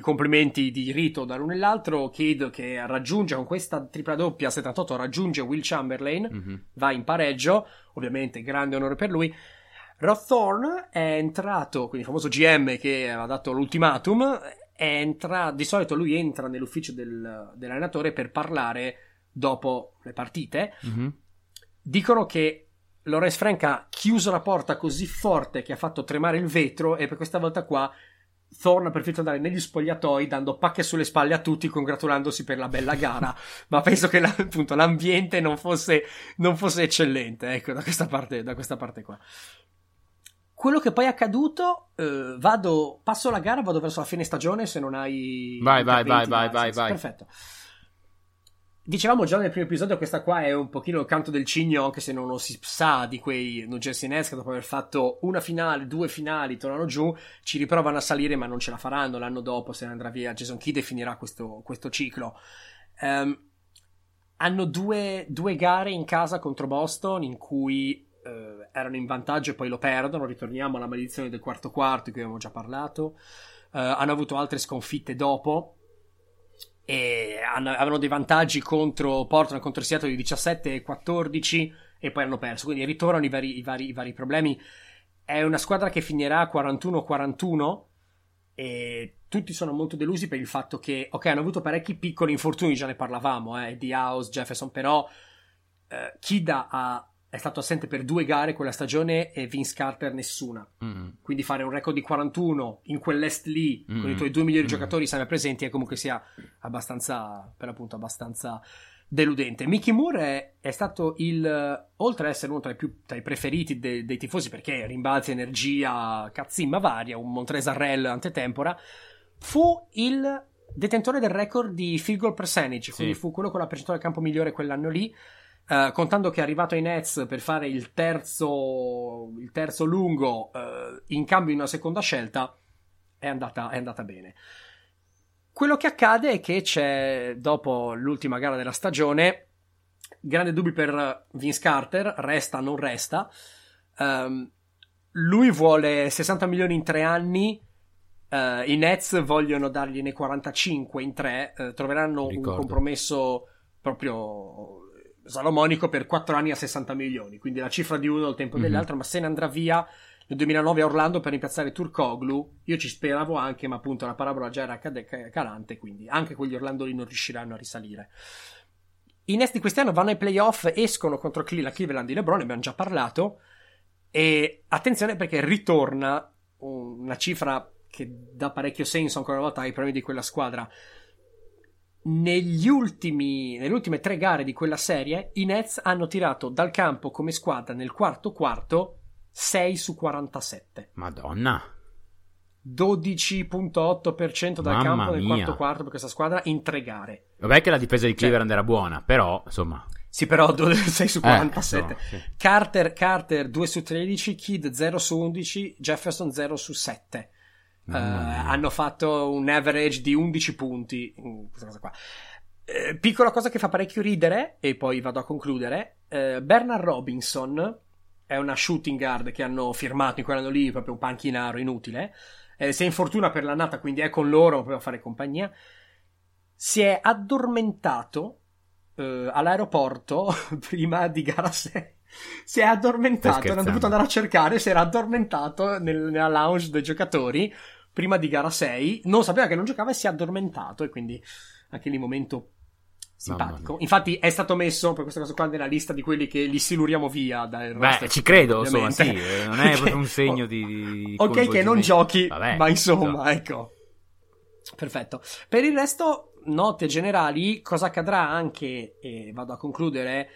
complimenti di rito da l'uno e l'altro. Kidd che raggiunge con questa tripla doppia 78, raggiunge Will Chamberlain, mm-hmm. va in pareggio, ovviamente grande onore per lui. Rod Thorn è entrato, quindi il famoso GM che ha dato l'ultimatum, di solito lui entra nell'ufficio dell'allenatore per parlare dopo le partite, mm-hmm. dicono che Lawrence Frank ha chiuso la porta così forte che ha fatto tremare il vetro, e per questa volta qua Thorn ha preferito andare negli spogliatoi dando pacche sulle spalle a tutti, congratulandosi per la bella gara. Ma penso che appunto l'ambiente non fosse eccellente, ecco, da questa parte qua. Quello che poi è accaduto, passo la gara, vado verso la fine stagione, se non hai... Vai. Perfetto. Dicevamo già nel primo episodio, questa qua è un pochino il canto del cigno, anche se non lo si sa, di quei New Jersey Nets che dopo aver fatto una finale, due finali, tornano giù, ci riprovano a salire ma non ce la faranno. L'anno dopo se ne andrà via Jason Kidd e finirà questo ciclo. Hanno due gare in casa contro Boston in cui erano in vantaggio e poi lo perdono. Ritorniamo alla maledizione del quarto quarto di cui avevamo già parlato. Hanno avuto altre sconfitte dopo, e avevano dei vantaggi contro Portland, contro Seattle di 17-14, e poi hanno perso, quindi ritornano i vari problemi. È una squadra che finirà 41-41 e tutti sono molto delusi per il fatto che hanno avuto parecchi piccoli infortuni, già ne parlavamo, Eddie House, Jefferson, però Kida è stato assente per 2 gare quella stagione e Vince Carter nessuna, mm-hmm. quindi fare un record di 41 in quell'est lì, mm-hmm. con i tuoi 2 migliori mm-hmm. giocatori sempre presenti, è comunque sia abbastanza, per l'appunto, abbastanza deludente. Mikki Moore è stato oltre ad essere uno tra i preferiti dei tifosi, perché rimbalzi, energia, cazzimma varia, un Montrezl antetempora, fu il detentore del record di field goal percentage, quindi fu quello con la percentuale del campo migliore quell'anno lì. Contando che è arrivato ai Nets per fare il terzo lungo in cambio di una seconda scelta, è andata bene. Quello che accade è che c'è, dopo l'ultima gara della stagione, grande dubbi per Vince Carter, resta non resta. Lui vuole 60 milioni in 3 anni, i Nets vogliono dargliene 45 in 3, troveranno un compromesso proprio salomonico per 4 anni a 60 milioni, quindi la cifra di uno al tempo dell'altro, ma se ne andrà via nel 2009 a Orlando per rimpiazzare Turkoglu. Io ci speravo anche, ma appunto la parabola già era calante, quindi anche quegli Orlando lì non riusciranno a risalire. I Nets di quest'anno vanno ai playoff, escono contro la Cleveland di LeBron, ne abbiamo già parlato, e attenzione perché ritorna una cifra che dà parecchio senso ancora una volta ai problemi di quella squadra. Nelle ultime 3 gare di quella serie i Nets hanno tirato dal campo come squadra nel quarto quarto 6 su 47. Madonna. 12.8% dal campo nel quarto quarto per questa squadra in 3 gare. Vabbè che la difesa di Cleveland era buona, però insomma. Sì, però 6 su 47. Insomma, sì. Carter 2 su 13, Kidd 0 su 11, Jefferson 0 su 7. Hanno fatto un average di 11 punti. Questa cosa qua. Piccola cosa che fa parecchio ridere, e poi vado a concludere. Bernard Robinson è una shooting guard che hanno firmato in quell'anno lì, proprio un panchinaro inutile. Si è infortuna per l'annata, quindi è con loro, poteva fare compagnia. Si è addormentato all'aeroporto prima di gara 6. Si è addormentato, hanno dovuto andare a cercare. Si era addormentato nella lounge dei giocatori prima di gara 6, non sapeva che non giocava e si è addormentato, e quindi anche lì momento simpatico. Infatti è stato messo per questa cosa qua nella lista di quelli che li siluriamo via dal roster, ci credo, ovviamente. Insomma, sì, non è proprio un segno di ok che non giochi. Vabbè, ma insomma, ecco, perfetto. Per il resto, note generali, cosa accadrà anche, e vado a concludere,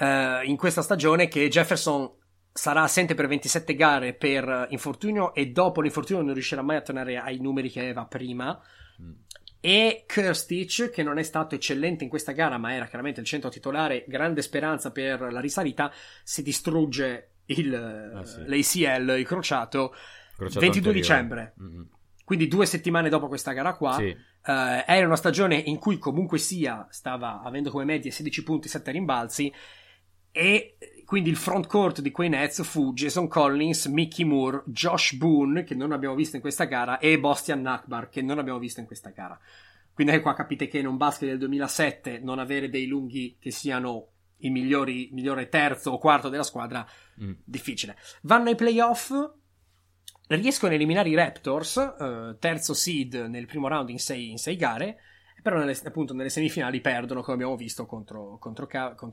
in questa stagione, che Jefferson sarà assente per 27 gare per infortunio, e dopo l'infortunio non riuscirà mai a tornare ai numeri che aveva prima. E Kirstich, che non è stato eccellente in questa gara, ma era chiaramente il centro titolare, grande speranza per la risalita, si distrugge l'ACL, il crociato 22 anteriore. Dicembre. Mm-hmm. Quindi 2 settimane dopo questa gara qua, era una stagione in cui comunque sia stava avendo come media 16 punti, 7 rimbalzi, e quindi il front court di quei Nets fu Jason Collins, Mikki Moore, Josh Boone, che non abbiamo visto in questa gara, e Bostian Nakbar, che non abbiamo visto in questa gara. Quindi anche qua capite che in un basket del 2007 non avere dei lunghi che siano il migliore terzo o quarto della squadra, difficile. Vanno ai playoff, riescono a eliminare i Raptors, terzo seed nel primo round in sei gare, però nelle semifinali perdono, come abbiamo visto, contro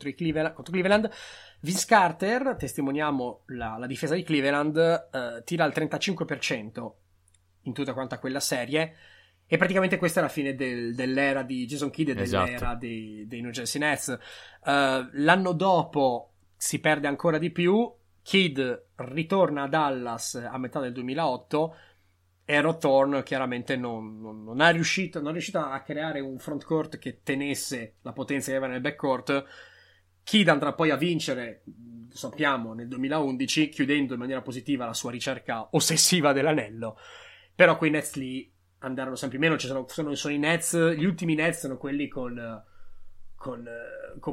i Cleveland. Vince Carter, testimoniamo la difesa di Cleveland, tira il 35% in tutta quanta quella serie, e praticamente questa è la fine dell'era di Jason Kidd e dell'era dei New Jersey Nets. L'anno dopo si perde ancora di più. Kidd ritorna a Dallas a metà del 2008, e Rod Thorn chiaramente non è riuscito a creare un front court che tenesse la potenza che aveva nel backcourt. Kidd andrà poi a vincere, lo sappiamo, nel 2011, chiudendo in maniera positiva la sua ricerca ossessiva dell'anello. Però quei Nets lì andarono sempre meno. Sono i Nets, gli ultimi Nets sono quelli con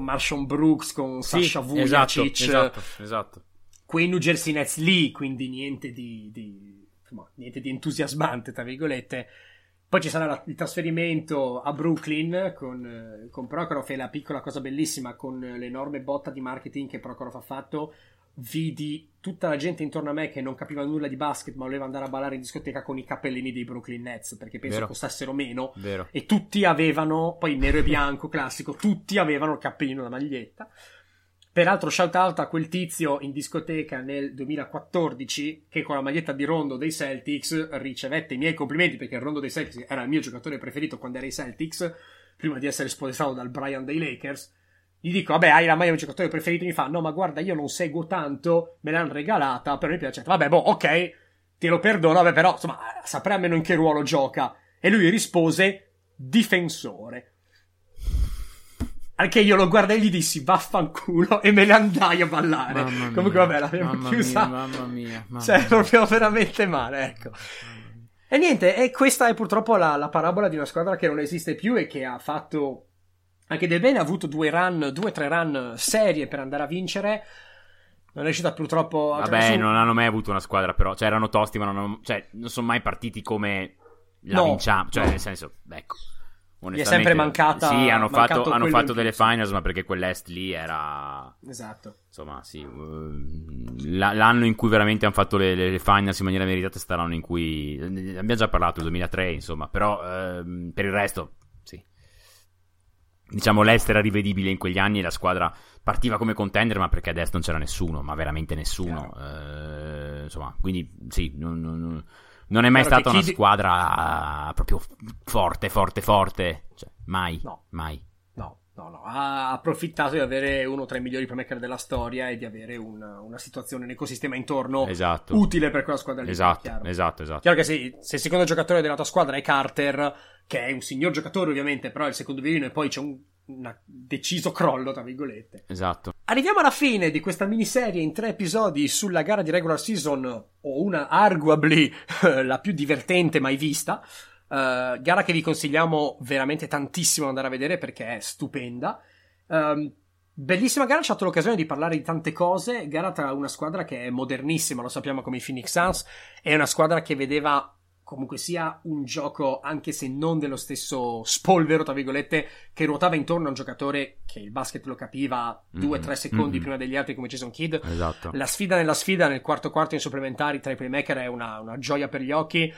Marshawn Brooks, con Sasha Vujacic, esatto. Quei New Jersey Nets lì, quindi niente di entusiasmante, tra virgolette. Poi ci sarà il trasferimento a Brooklyn con Prokhorov, e la piccola cosa bellissima, con l'enorme botta di marketing che Prokhorov ha fatto, vidi tutta la gente intorno a me che non capiva nulla di basket ma voleva andare a ballare in discoteca con i cappellini dei Brooklyn Nets, perché penso costassero meno. Vero. E tutti avevano, poi nero e bianco classico, tutti avevano il cappellino, la maglietta. Peraltro shout out a quel tizio in discoteca nel 2014 che con la maglietta di Rondo dei Celtics ricevette i miei complimenti, perché il Rondo dei Celtics era il mio giocatore preferito quando era ai Celtics, prima di essere spodestato dal Bryant dei Lakers. Gli dico: vabbè, hai la maglia del giocatore preferito? Mi fa: no, ma guarda, io non seguo tanto, me l'hanno regalata, però mi piace. Vabbè, ok, te lo perdono, vabbè, però insomma saprei almeno in che ruolo gioca. E lui rispose: difensore. Anche io lo guardai e gli dissi vaffanculo, e me ne andai a ballare. Mamma comunque mia, vabbè, l'abbiamo chiusa. Mamma mia. Proprio veramente male, ecco. E niente, e questa è purtroppo la parabola di una squadra che non esiste più, e che ha fatto anche del bene, ha avuto 2 o 3 run serie per andare a vincere. Non è riuscita purtroppo a... Vabbè, non hanno mai avuto una squadra, però. Cioè, erano tosti, ma non sono mai partiti come vinciamo. Cioè, nel senso, ecco. Gli è sempre mancata. Sì, hanno fatto delle finals, ma perché quell'est lì era... Esatto. Insomma, sì. L'anno in cui veramente hanno fatto le finals in maniera meritata è stato l'anno in cui... Abbiamo già parlato, il 2003, insomma. Però per il resto, sì. Diciamo, l'est era rivedibile in quegli anni, e la squadra partiva come contender, ma perché ad est non c'era nessuno, ma veramente nessuno. Insomma, quindi sì, non è mai stata una squadra proprio forte, cioè, mai. Ha approfittato di avere uno tra i migliori playmaker della storia, e di avere una situazione, un ecosistema intorno utile per quella squadra lì. Esatto. Chiaro che se il secondo giocatore della tua squadra è Carter, che è un signor giocatore ovviamente, però è il secondo violino, e poi c'è un deciso crollo, tra virgolette. Esatto. Arriviamo alla fine di questa miniserie in 3 episodi sulla gara di regular season, o una arguably la più divertente mai vista, gara che vi consigliamo veramente tantissimo andare a vedere, perché è stupenda. Bellissima gara, ci ha dato l'occasione di parlare di tante cose, gara tra una squadra che è modernissima, lo sappiamo, come i Phoenix Suns, è una squadra che vedeva comunque sia un gioco, anche se non dello stesso spolvero, tra virgolette, che ruotava intorno a un giocatore che il basket lo capiva 2-3 secondi prima degli altri, come Jason Kidd. Esatto. La sfida nella sfida, nel quarto quarto in supplementari tra i playmaker, è una gioia per gli occhi,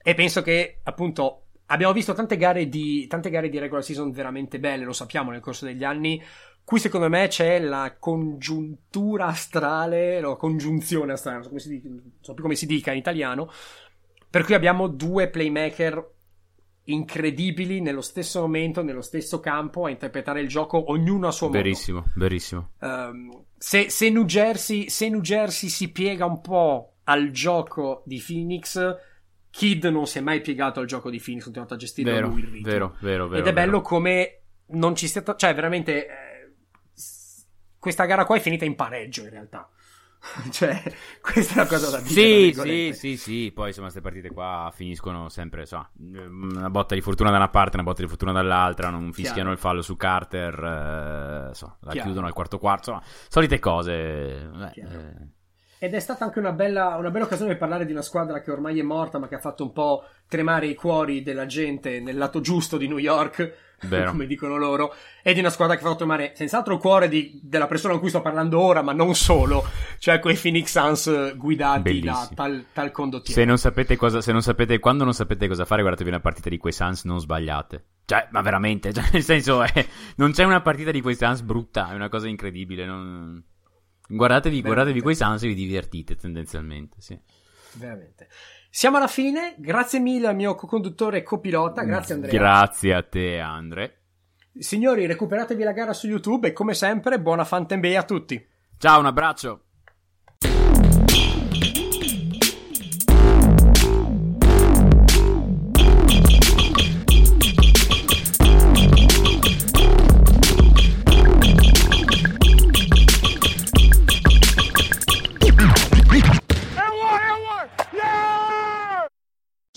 e penso che appunto abbiamo visto tante gare di regular season veramente belle, lo sappiamo, nel corso degli anni. Qui secondo me c'è la congiuntura astrale, no, congiunzione astrale, non so più come si dica in italiano, per cui abbiamo due playmaker incredibili nello stesso momento, nello stesso campo, a interpretare il gioco, ognuno a suo modo. Verissimo. Se New Jersey si piega un po' al gioco di Phoenix, Kidd non si è mai piegato al gioco di Phoenix, continuato a gestire lui il ritmo. Vero. Ed è bello come non ci sia... Cioè, veramente, questa gara qua è finita in pareggio, in realtà. Cioè, questa è la cosa da dire. Sì. Poi, insomma, queste partite qua finiscono sempre, so, una botta di fortuna da una parte, una botta di fortuna dall'altra. Non fischiano il fallo su Carter, chiudono al quarto, insomma, solite cose. Ed è stata anche una bella occasione per parlare di una squadra che ormai è morta, ma che ha fatto un po' tremare i cuori della gente nel lato giusto di New York, come dicono loro, e di una squadra che ha fatto tremare senz'altro il cuore della persona con cui sto parlando ora, ma non solo, cioè quei Phoenix Suns guidati da tal condottiero. Se non sapete quando non sapete cosa fare, guardatevi una partita di quei Suns, non sbagliate. Cioè, ma veramente, cioè, nel senso, non c'è una partita di quei Suns brutta, è una cosa incredibile, non... Guardatevi quei Suns e vi divertite tendenzialmente, sì. Veramente. Siamo alla fine, grazie mille al mio co-conduttore e copilota, grazie Andrea. Grazie a te, Andre. Signori, recuperatevi la gara su YouTube e come sempre buona FanNBA a tutti. Ciao, un abbraccio.